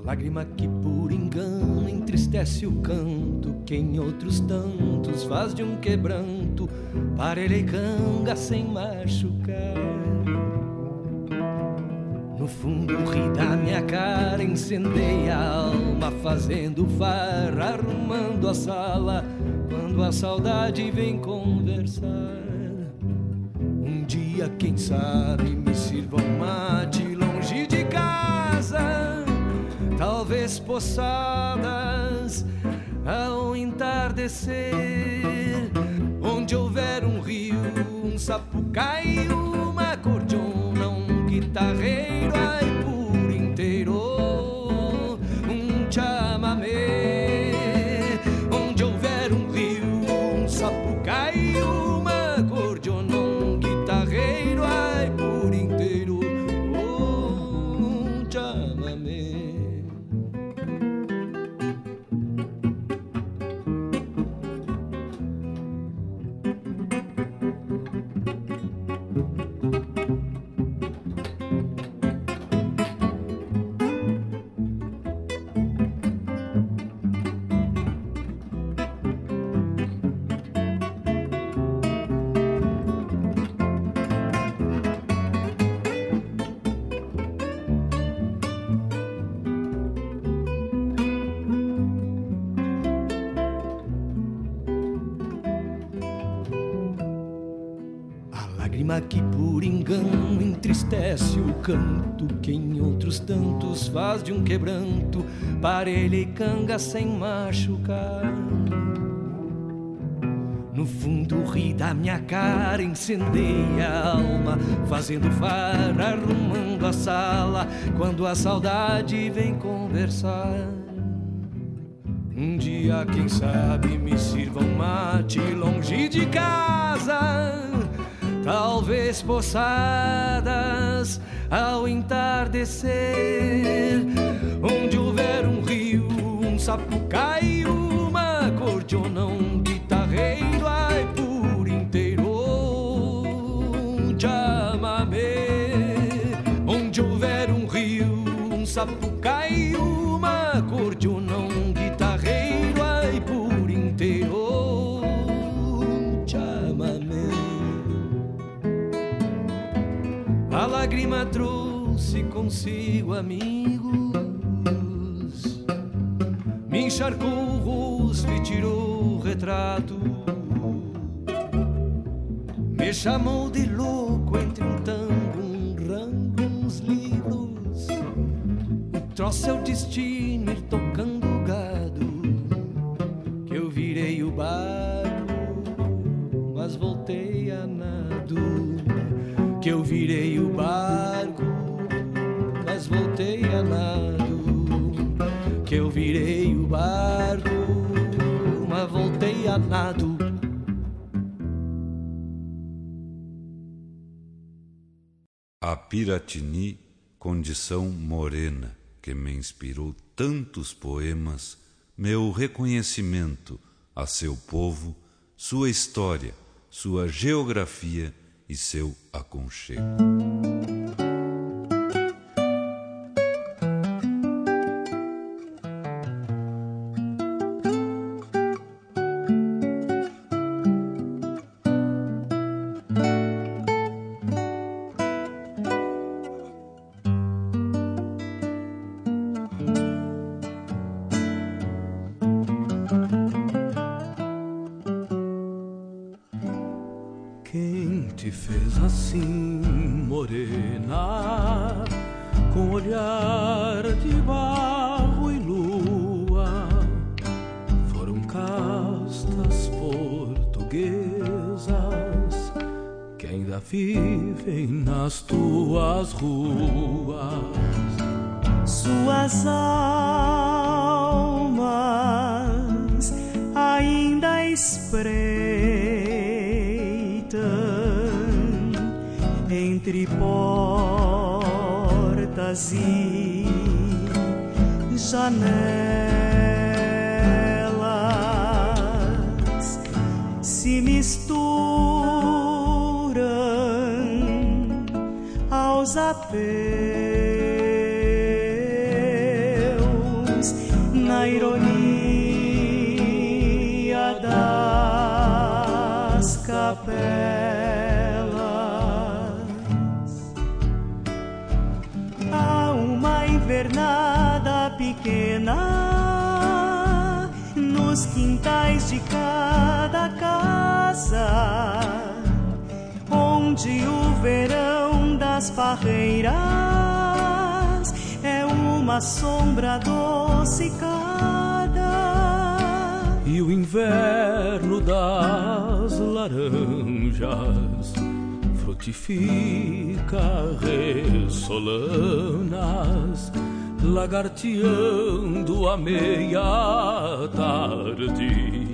Lágrima que por engano entristece o canto que em outros tantos faz de um quebranto parelha e canga sem machucar. No fundo ri da minha cara, incendei a alma fazendo farra, arrumando a sala quando a saudade vem conversar. Um dia quem sabe me sirva um mate longe de casa, talvez poçadas ao entardecer, onde houver um rio, um sapucaí, uma acordeona, um guitarreiro, ai por inteiro, um chamamé. Onde houver um rio, um sapucaí, uma acordeona, um guitarreiro, ai por inteiro, um chamamé. Que por engano entristece o canto que em outros tantos faz de um quebranto parelha e canga sem machucar. No fundo ri da minha cara, incendeia a alma fazendo farra, arrumando a sala quando a saudade vem conversar. Um dia quem sabe me sirva um mate longe de casa, talvez poçadas ao entardecer, onde houver um rio, um sapucaí, uma acordeona, um guitarreiro, ai por inteiro, um chamamé. Onde houver um rio, um sapucaí, uma acordeona, um guitarreiro, ai por inteiro. A lágrima trouxe consigo amigos, me encharcou o rosto e tirou o retrato, me chamou de louco entre um tango, um rango, uns livros. O troço é o destino ir tocando o gado, que eu virei o barco, mas voltei a nado. Que eu virei o barco, mas voltei a nado. Que eu virei o barco, mas voltei a nado. A Piratini, condição morena, que me inspirou tantos poemas, meu reconhecimento a seu povo, sua história, sua geografia e seu aconchego. Frutifica ressolanas, lagarteando a meia tarde,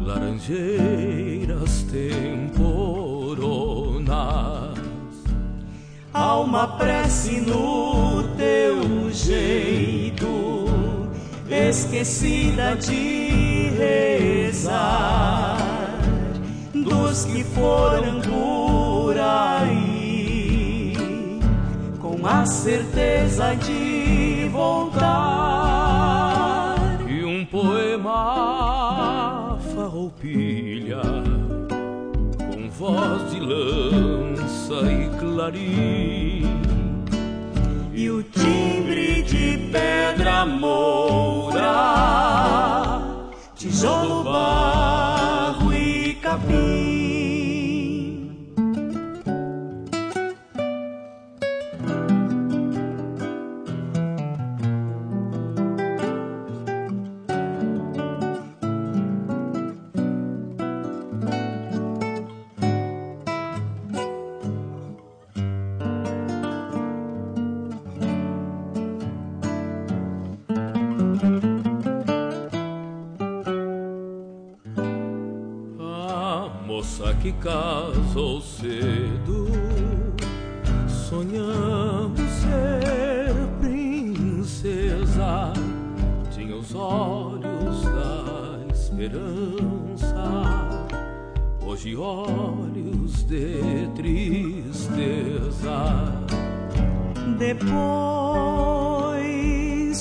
laranjeiras temporonas. Há uma prece no teu jeito, esquecida de rezar, dos que foram por aí, com a certeza de voltar. E um poema farroupilha, com voz de lança e clarim, e o timbre de pedra moura, tijolo, barro e capim. Que casou cedo, sonhando ser princesa, tinha os olhos da esperança, hoje olhos de tristeza. Depois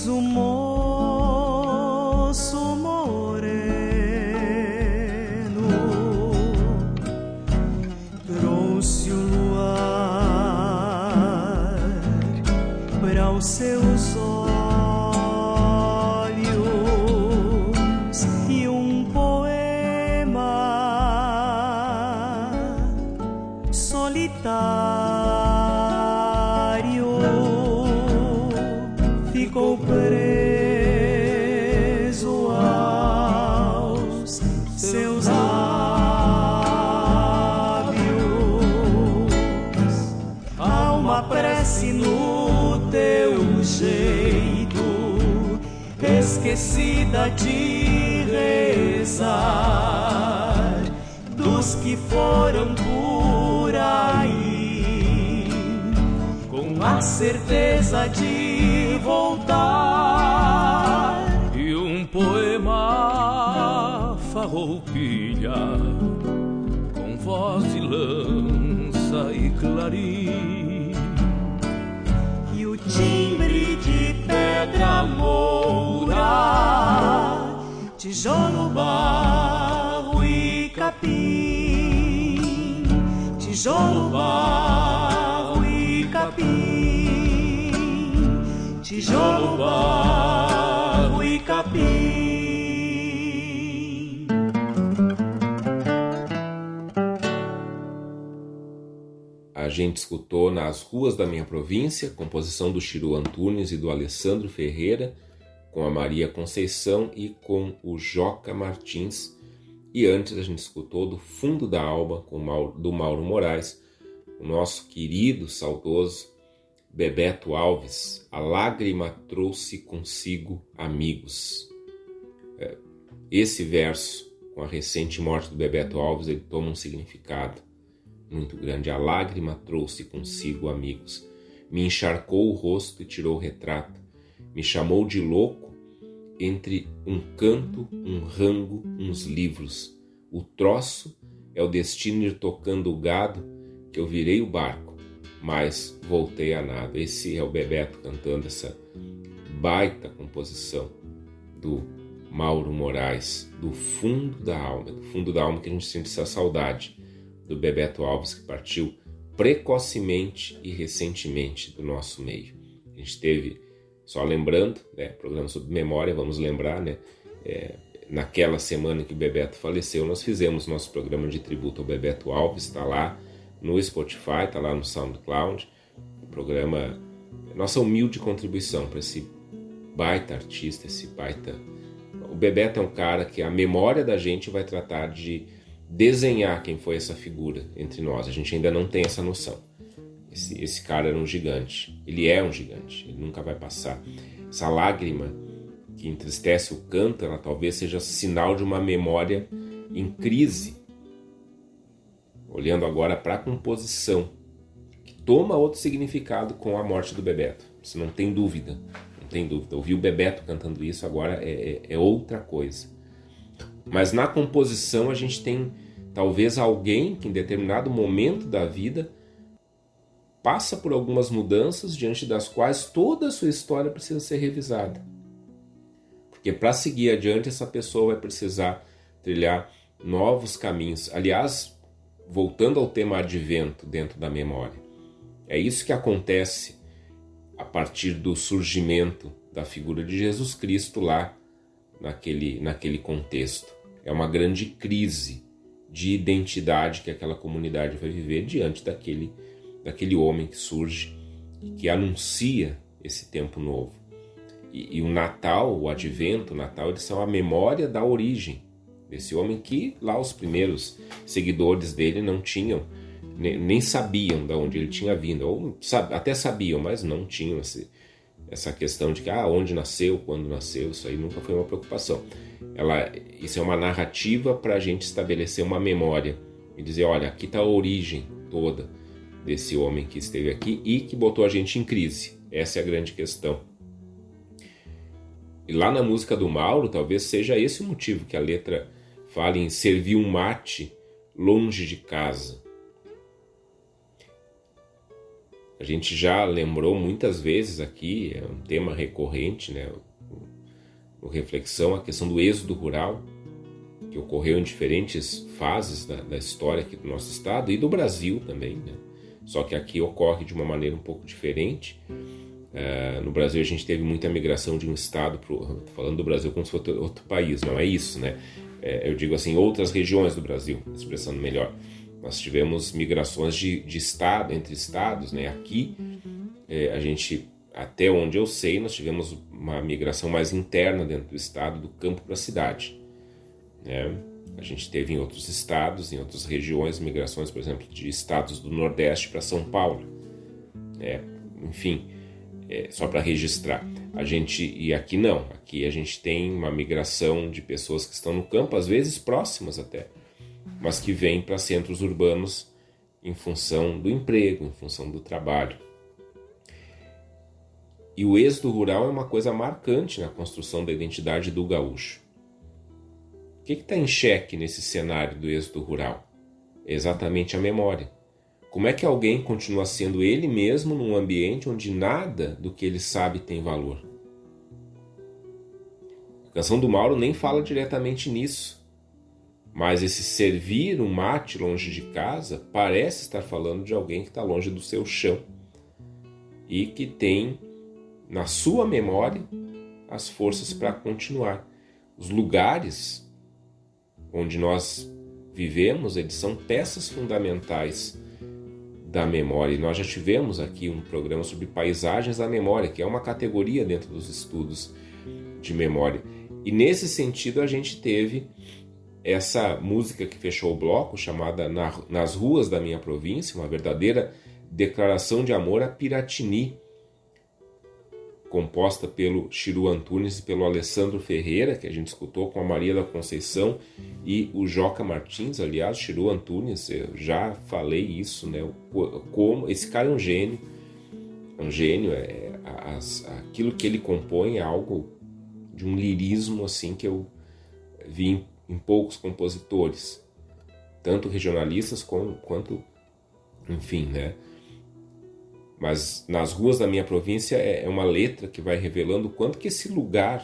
o moço trouxe o luar aos seus olhos e um poema solitário ficou preso aos seus lábios. Há uma prece no teu jeito esquecida de rezar dos que foram por aí com a certeza de voltar. E um poema farroupilha com voz de lança e clarim e o timbre de pedra moura, tijolo, barro e capim, tijolo, barro e capim, tijolo, barro e capim. A gente escutou Nas Ruas da Minha Província, composição do Chiru Antunes e do Alessandro Ferreira, com a Maria Conceição e com o Joca Martins. E antes a gente escutou Do Fundo da Alma, do Mauro Moraes, o nosso querido, saudoso Bebeto Alves. A lágrima trouxe consigo amigos. Esse verso, com a recente morte do Bebeto Alves, ele toma um significado muito grande. A lágrima trouxe consigo amigos, me encharcou o rosto e tirou o retrato, me chamou de louco entre um canto, um rango, uns livros. O troço é o destino ir tocando o gado, que eu virei o barco, mas voltei a nada. Esse é o Bebeto cantando essa baita composição do Mauro Moraes, Do Fundo da Alma. Do fundo da alma que a gente sente essa saudade do Bebeto Alves, que partiu precocemente e recentemente do nosso meio. A gente teve, só lembrando, programa sobre memória, vamos lembrar, naquela semana que o Bebeto faleceu, nós fizemos nosso programa de tributo ao Bebeto Alves, está lá no Spotify, está lá no SoundCloud, o programa, nossa humilde contribuição para esse baita artista, esse baita... O Bebeto é um cara que a memória da gente vai tratar de desenhar quem foi essa figura entre nós. A gente ainda não tem essa noção. Esse cara era um gigante. Ele é um gigante. Ele nunca vai passar. Essa lágrima que entristece o canto, ela talvez seja sinal de uma memória em crise. Olhando agora para a composição, que toma outro significado com a morte do Bebeto. Isso não tem dúvida. Não tem dúvida. Ouvir o Bebeto cantando isso agora é outra coisa. Mas na composição a gente tem talvez alguém que em determinado momento da vida passa por algumas mudanças diante das quais toda a sua história precisa ser revisada. Porque para seguir adiante essa pessoa vai precisar trilhar novos caminhos. Aliás, voltando ao tema advento dentro da memória, é isso que acontece a partir do surgimento da figura de Jesus Cristo lá naquele contexto. É uma grande crise de identidade que aquela comunidade vai viver diante daquele homem que surge e que anuncia esse tempo novo. E o Natal, o Advento, o Natal, eles são a memória da origem desse homem que lá os primeiros seguidores dele não tinham, nem sabiam de onde ele tinha vindo, ou até sabiam, mas não tinham essa questão de que onde nasceu, quando nasceu, isso aí nunca foi uma preocupação. Isso é uma narrativa para a gente estabelecer uma memória e dizer, olha, aqui está a origem toda desse homem que esteve aqui e que botou a gente em crise. Essa é a grande questão. E lá na música do Mauro, talvez seja esse o motivo que a letra fala em servir um mate longe de casa. A gente já lembrou muitas vezes aqui, é um tema recorrente, no Reflexão, a questão do êxodo rural, que ocorreu em diferentes fases da história aqui do nosso estado e do Brasil também, só que aqui ocorre de uma maneira um pouco diferente. No Brasil a gente teve muita migração de um estado pro, falando do Brasil como se fosse outro país, não é isso, né? Eu digo assim, outras regiões do Brasil, expressando melhor. Nós tivemos migrações de estado, entre estados, né? Aqui a gente, até onde eu sei, nós tivemos uma migração mais interna dentro do estado, do campo para a cidade, né? A gente teve em outros estados, em outras regiões, migrações, por exemplo, de estados do Nordeste para São Paulo, enfim, só para registrar. A gente, e aqui não, aqui a gente tem uma migração de pessoas que estão no campo, às vezes próximas até, mas que vêm para centros urbanos em função do emprego, em função do trabalho. E o êxodo rural é uma coisa marcante na construção da identidade do gaúcho. O que está em xeque nesse cenário do êxodo rural? É exatamente a memória. Como é que alguém continua sendo ele mesmo num ambiente onde nada do que ele sabe tem valor? A canção do Mauro nem fala diretamente nisso, mas esse servir um mate longe de casa parece estar falando de alguém que está longe do seu chão e que tem na sua memória as forças para continuar. Os lugares onde nós vivemos, eles são peças fundamentais da memória. E nós já tivemos aqui um programa sobre paisagens da memória, que é uma categoria dentro dos estudos de memória. E nesse sentido a gente teve essa música que fechou o bloco, chamada Nas Ruas da Minha Província, uma verdadeira declaração de amor à Piratini, composta pelo Chiru Antunes e pelo Alessandro Ferreira, que a gente escutou com a Maria da Conceição e o Joca Martins. Aliás, Chiru Antunes, eu já falei isso, né? Como esse cara é um gênio. É um gênio, aquilo que ele compõe é algo de um lirismo assim que eu vi em poucos compositores, tanto regionalistas quanto, enfim, né? Mas Nas Ruas da Minha Província é uma letra que vai revelando o quanto que esse lugar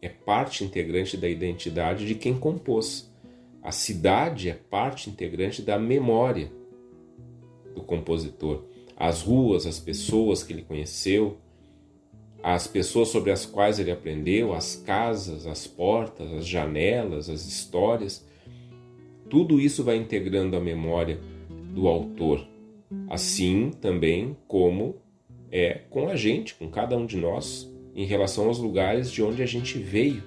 é parte integrante da identidade de quem compôs. A cidade é parte integrante da memória do compositor. As ruas, as pessoas que ele conheceu, as pessoas sobre as quais ele aprendeu, as casas, as portas, as janelas, as histórias, tudo isso vai integrando a memória do autor. Assim também como é com a gente, com cada um de nós, em relação aos lugares de onde a gente veio,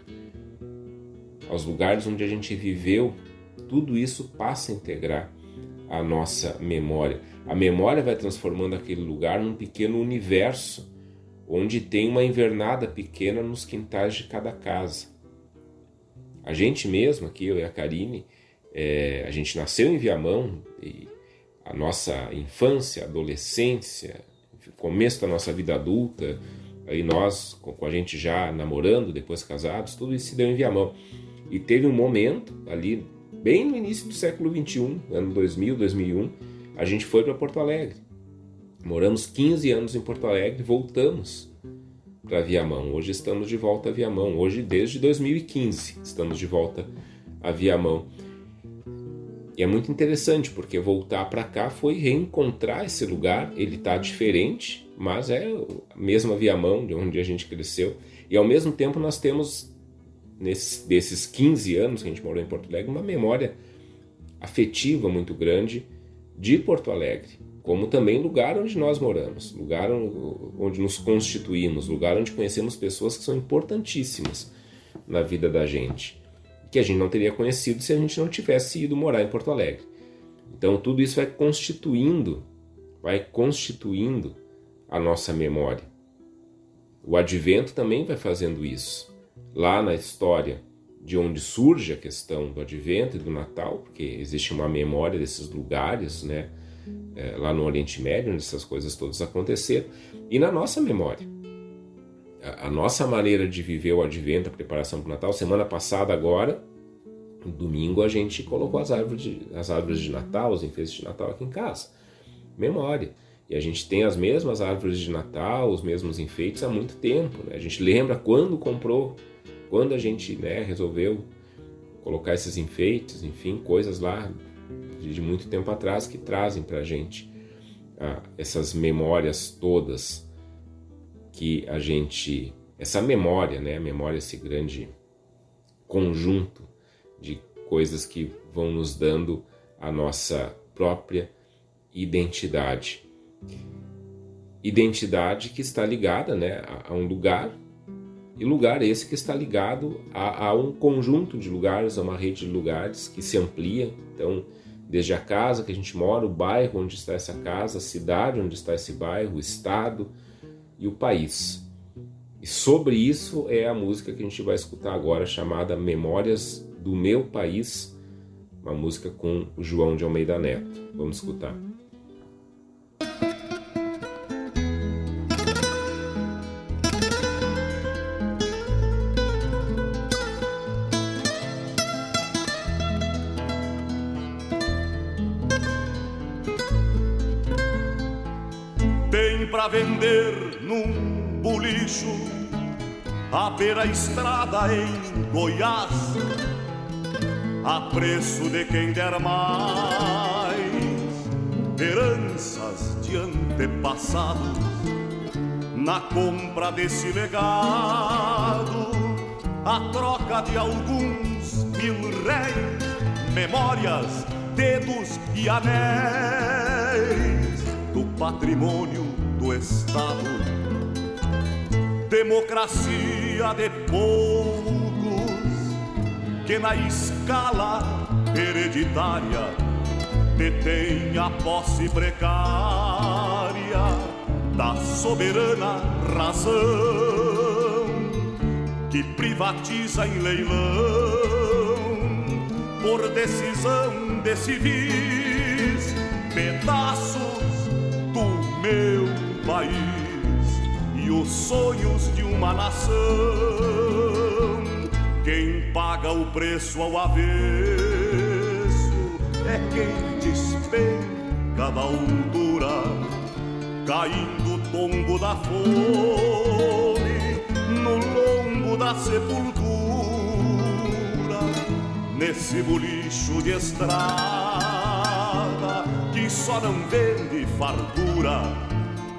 aos lugares onde a gente viveu, tudo isso passa a integrar a nossa memória. A memória vai transformando aquele lugar num pequeno universo, onde tem uma invernada pequena nos quintais de cada casa. A gente mesmo, aqui, eu e a Karine, a gente nasceu em Viamão e a nossa infância, adolescência, começo da nossa vida adulta, aí nós, com a gente já namorando, depois casados, tudo isso se deu em Viamão. E teve um momento ali, bem no início do século XXI, ano 2000, 2001, a gente foi para Porto Alegre. Moramos 15 anos em Porto Alegre, voltamos para Viamão. Hoje estamos de volta a Viamão. Hoje, desde 2015, estamos de volta a Viamão. E é muito interessante, porque voltar para cá foi reencontrar esse lugar. Ele está diferente, mas é a mesma Viamão de onde a gente cresceu. E ao mesmo tempo nós temos, desses 15 anos que a gente morou em Porto Alegre, uma memória afetiva muito grande de Porto Alegre, como também lugar onde nós moramos, lugar onde nos constituímos, lugar onde conhecemos pessoas que são importantíssimas na vida da gente, que a gente não teria conhecido se a gente não tivesse ido morar em Porto Alegre. Então tudo isso vai constituindo a nossa memória. O advento também vai fazendo isso. Lá na história de onde surge a questão do advento e do Natal, porque existe uma memória desses lugares, né? Lá no Oriente Médio, onde essas coisas todas aconteceram, e na nossa memória. A nossa maneira de viver o advento, a preparação para o Natal. Semana passada, agora, no domingo, a gente colocou as árvores de Natal, os enfeites de Natal aqui em casa. Memória. E a gente tem as mesmas árvores de Natal, os mesmos enfeites há muito tempo, né? A gente lembra quando comprou, quando a gente, né, resolveu colocar esses enfeites, enfim, coisas lá de muito tempo atrás que trazem para a gente essas memórias todas. que a gente... Essa memória, né? A memória, esse grande conjunto de coisas que vão nos dando a nossa própria identidade. Identidade que está ligada, né, a um lugar, e lugar esse que está ligado a um conjunto de lugares, a uma rede de lugares que se amplia. Então, desde a casa que a gente mora, o bairro onde está essa casa, a cidade onde está esse bairro, o estado e o país. E sobre isso é a música que a gente vai escutar agora, chamada Memórias do Meu País, uma música com o João de Almeida Neto. Vamos escutar. Tem pra vender num bolicho, à beira-estrada em Goiás, a preço de quem der mais, heranças de antepassados. Na compra desse legado, a troca de alguns mil réis, memórias, dedos e anéis do patrimônio do Estado. Democracia de poucos que na escala hereditária detém a posse precária da soberana razão, que privatiza em leilão por decisão de civis pedaços do meu país e os sonhos de uma nação. Quem paga o preço ao avesso é quem despenca da altura, caindo o tombo da fome no lombo da sepultura, nesse bolicho de estrada que só não vende fartura.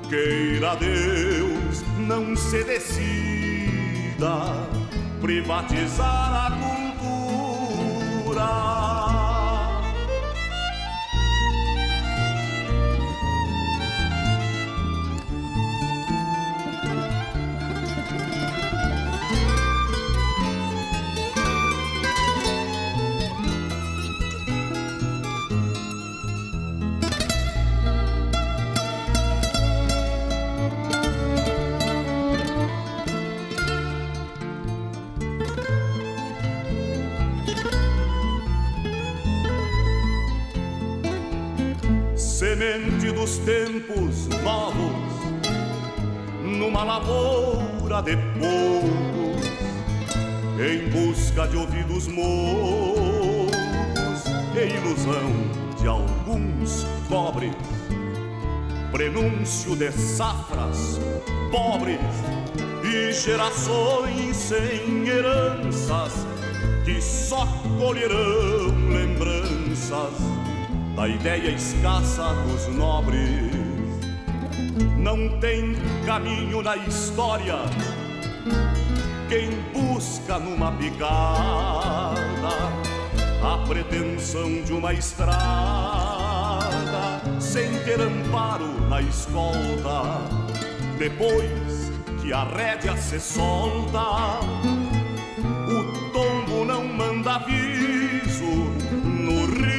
Queira Deus, não se decida privatizar a cultura. Semente dos tempos novos, numa lavoura de poucos, em busca de ouvidos moucos e ilusão de alguns pobres, prenúncio de safras pobres e gerações sem heranças que só colherão lembranças da ideia escassa dos nobres. Não tem caminho na história quem busca numa picada a pretensão de uma estrada, sem ter amparo na escolta. Depois que a rédea se solta, o tombo não manda aviso no rio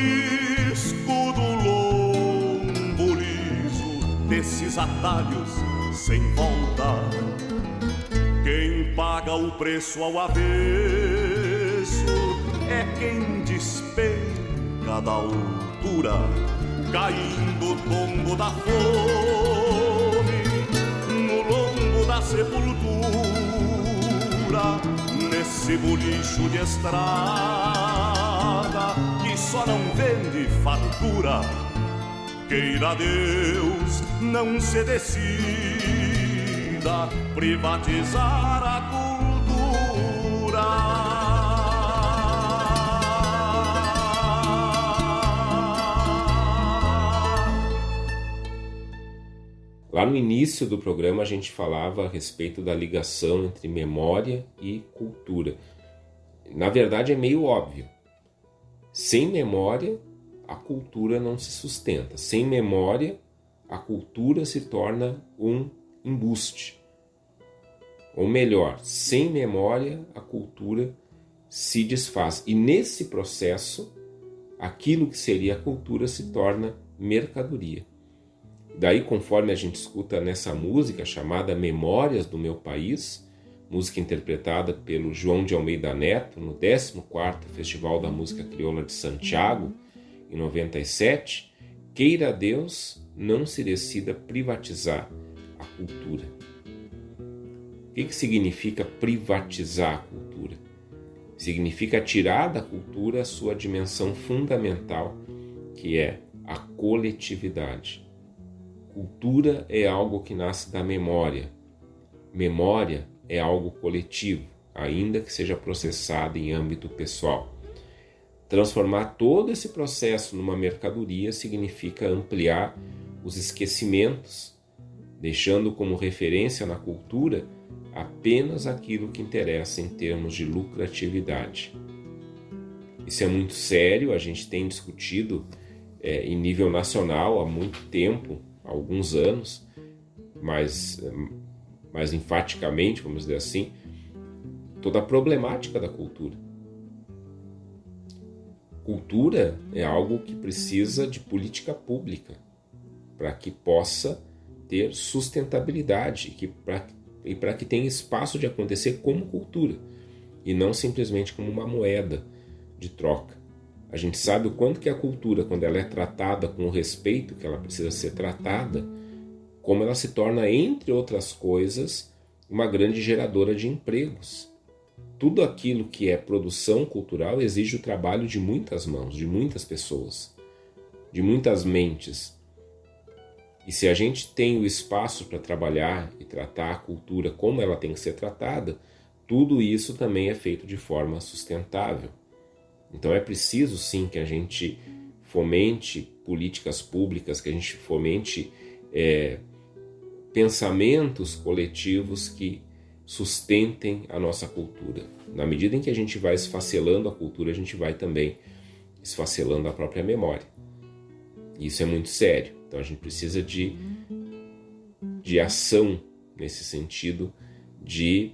desses atalhos sem volta. Quem paga o preço ao avesso é quem despenca da altura, caindo o tombo da fome no lombo da sepultura, nesse bolicho de estrada que só não vende fartura. Queira Deus, não se decida privatizar a cultura. Lá no início do programa a gente falava a respeito da ligação entre memória e cultura. Na verdade é meio óbvio. Sem memória, a cultura não se sustenta. Sem memória, a cultura se torna um embuste. Ou melhor, sem memória, a cultura se desfaz. E nesse processo, aquilo que seria a cultura se torna mercadoria. Daí, conforme a gente escuta nessa música chamada Memórias do Meu País, música interpretada pelo João de Almeida Neto no 14º Festival da Música Crioula de Santiago, em 97, queira Deus não se decida privatizar a cultura. O que significa privatizar a cultura? Significa tirar da cultura a sua dimensão fundamental, que é a coletividade. Cultura é algo que nasce da memória. Memória é algo coletivo, ainda que seja processado em âmbito pessoal. Transformar todo esse processo numa mercadoria significa ampliar os esquecimentos, deixando como referência na cultura apenas aquilo que interessa em termos de lucratividade. Isso é muito sério, a gente tem discutido em nível nacional há muito tempo, há alguns anos, mas enfaticamente, vamos dizer assim, toda a problemática da cultura. Cultura é algo que precisa de política pública para que possa ter sustentabilidade e para que tenha espaço de acontecer como cultura e não simplesmente como uma moeda de troca. A gente sabe o quanto que a cultura, quando ela é tratada com o respeito que ela precisa ser tratada, como ela se torna, entre outras coisas, uma grande geradora de empregos. Tudo aquilo que é produção cultural exige o trabalho de muitas mãos, de muitas pessoas, de muitas mentes. E se a gente tem o espaço para trabalhar e tratar a cultura como ela tem que ser tratada, tudo isso também é feito de forma sustentável. Então é preciso sim que a gente fomente políticas públicas, que a gente fomente pensamentos coletivos que sustentem a nossa cultura. Na medida em que a gente vai esfacelando a cultura, a gente vai também esfacelando a própria memória. Isso é muito sério. Então a gente precisa de ação nesse sentido de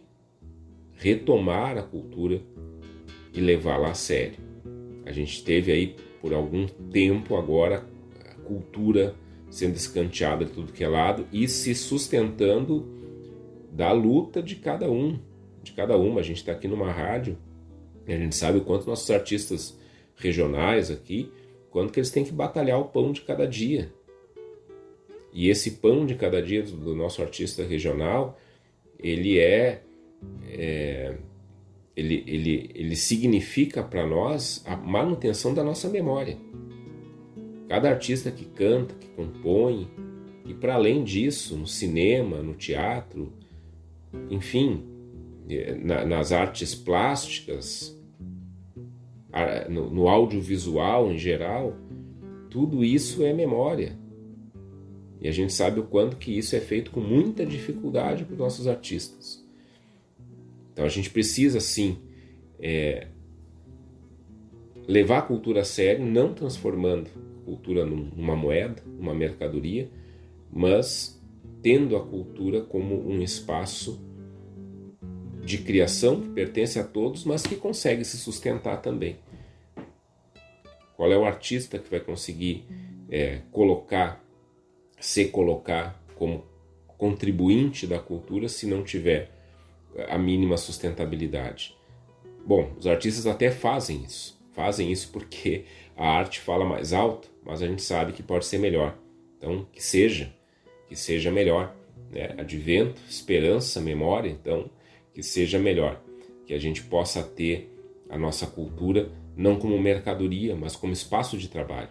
retomar a cultura e levá-la a sério. A gente teve aí por algum tempo agora a cultura sendo escanteada de tudo que é lado e se sustentando da luta de cada um, de cada uma. A gente está aqui numa rádio e a gente sabe o quanto nossos artistas regionais aqui, quanto que eles têm que batalhar o pão de cada dia. E esse pão de cada dia do nosso artista regional, ele significa para nós a manutenção da nossa memória. Cada artista que canta, que compõe, e para além disso, no cinema, no teatro, enfim, nas artes plásticas, no audiovisual em geral, tudo isso é memória. E a gente sabe o quanto que isso é feito com muita dificuldade para os nossos artistas. Então a gente precisa sim levar a cultura a sério, não transformando cultura numa moeda, uma mercadoria, mas tendo a cultura como um espaço de criação que pertence a todos, mas que consegue se sustentar também. Qual é o artista que vai conseguir se colocar como contribuinte da cultura se não tiver a mínima sustentabilidade? Bom, os artistas até fazem isso porque a arte fala mais alto, mas a gente sabe que pode ser melhor. Então, que seja melhor, né? Advento, esperança, memória, então, que seja melhor. Que a gente possa ter a nossa cultura não como mercadoria, mas como espaço de trabalho.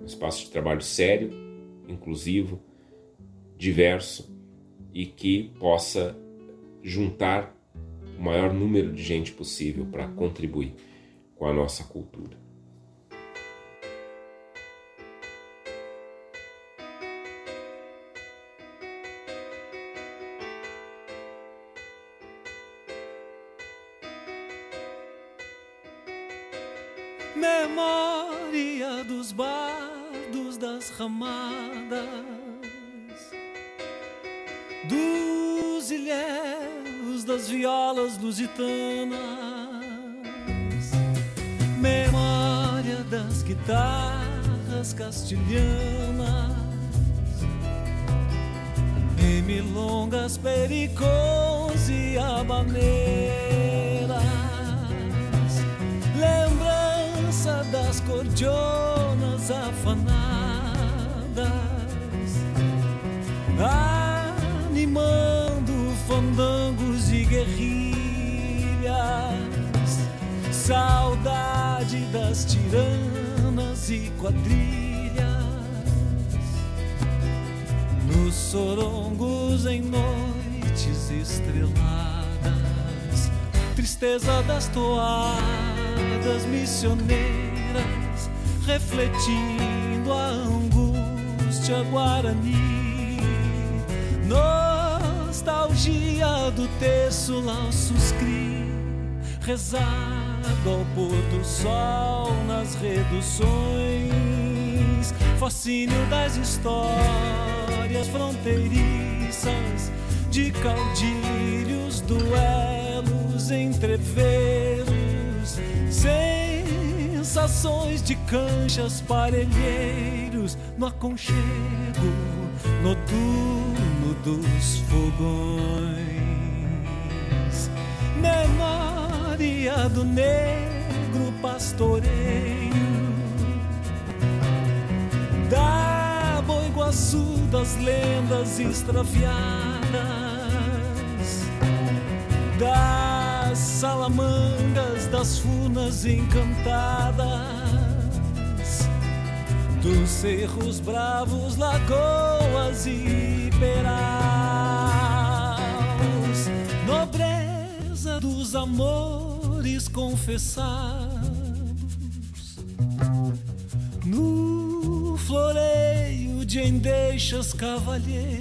Um espaço de trabalho sério, inclusivo, diverso e que possa juntar o maior número de gente possível para contribuir com a nossa cultura. memória dos bardos das ramadas, dos ilhéus das violas lusitanas, memória das guitarras castilhanas e milongas, pericôs e habaneiras, lembrança das cordionas afanadas, animando fandangos e guerrilhas, saudade das tiranas e quadrilhas, nos sorongos em noites estreladas, tristeza das toadas missioneiras, refletindo a angústia guarani, nostalgia do terço laussuscri, rezado ao pôr do sol nas reduções, fascínio das histórias fronteiriças de caudilhos, duelos, entreveros, sensações de canchas, parelheiros, no aconchego noturno dos fogões, memória do negro pastoreio, da boigua azul das lendas extraviadas, das salamangas, das furnas encantadas, dos cerros bravos, lagoas e peraus, nobreza dos amores confessados, no floreio de endeixas cavalheiras,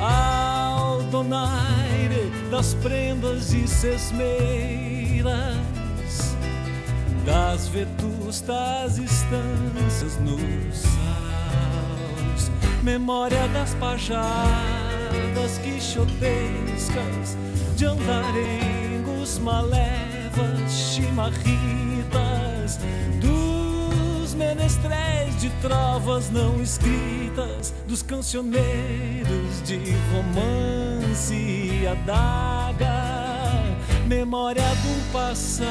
ao donaire das prendas e sesmeiras, das vetustas estâncias nos saus, memória das pajadas quixotescas, de andarengos, malevas, chimarritas, menestréis de trovas não escritas, dos cancioneiros de romance e adaga, memória do passado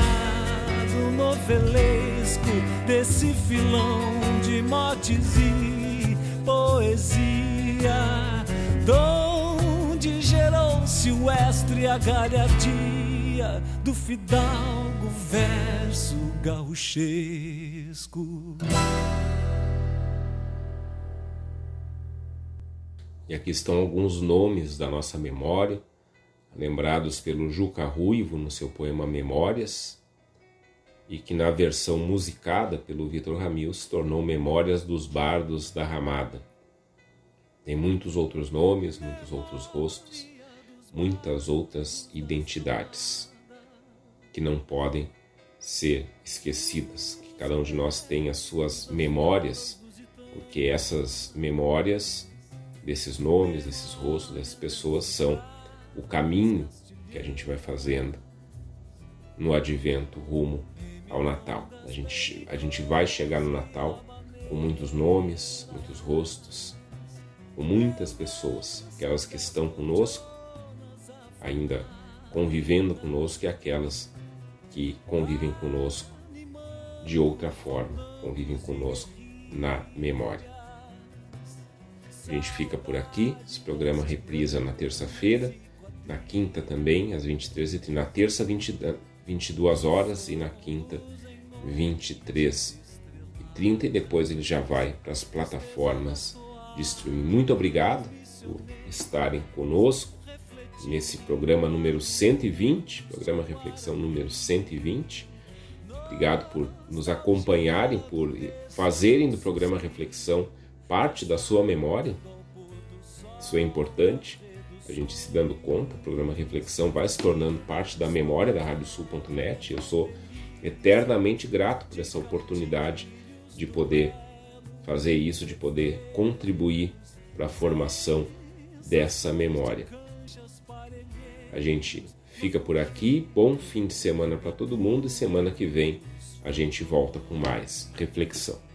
novelesco, desse filão de motes e poesia, donde gerou-se o estre e a galhardia do fidalgo verso gaúchesco. E aqui estão alguns nomes da nossa memória, lembrados pelo Juca Ruivo no seu poema Memórias, e que na versão musicada pelo Vitor Ramil se tornou Memórias dos Bardos da Ramada. Tem muitos outros nomes, muitos outros rostos, muitas outras identidades que não podem ser esquecidas, que cada um de nós tem as suas memórias, porque essas memórias desses nomes, desses rostos, dessas pessoas são o caminho que a gente vai fazendo no advento rumo ao Natal. A gente vai chegar no Natal com muitos nomes, muitos rostos, com muitas pessoas, aquelas que estão conosco, ainda convivendo conosco, e aquelas que convivem conosco de outra forma, convivem conosco na memória. A gente fica por aqui. Esse programa reprisa na terça-feira, na quinta também, às 23h30, na terça, 22h, e na quinta, 23h30, e depois ele já vai para as plataformas de streaming. Muito obrigado por estarem conosco nesse programa número 120, programa Reflexão número 120. Obrigado por nos acompanharem, por fazerem do programa Reflexão parte da sua memória. Isso é importante, a gente se dando conta, o programa Reflexão vai se tornando parte da memória da RádioSul.net. Eu sou eternamente grato por essa oportunidade de poder fazer isso, de poder contribuir para a formação dessa memória. A gente fica por aqui, bom fim de semana para todo mundo e semana que vem a gente volta com mais reflexão.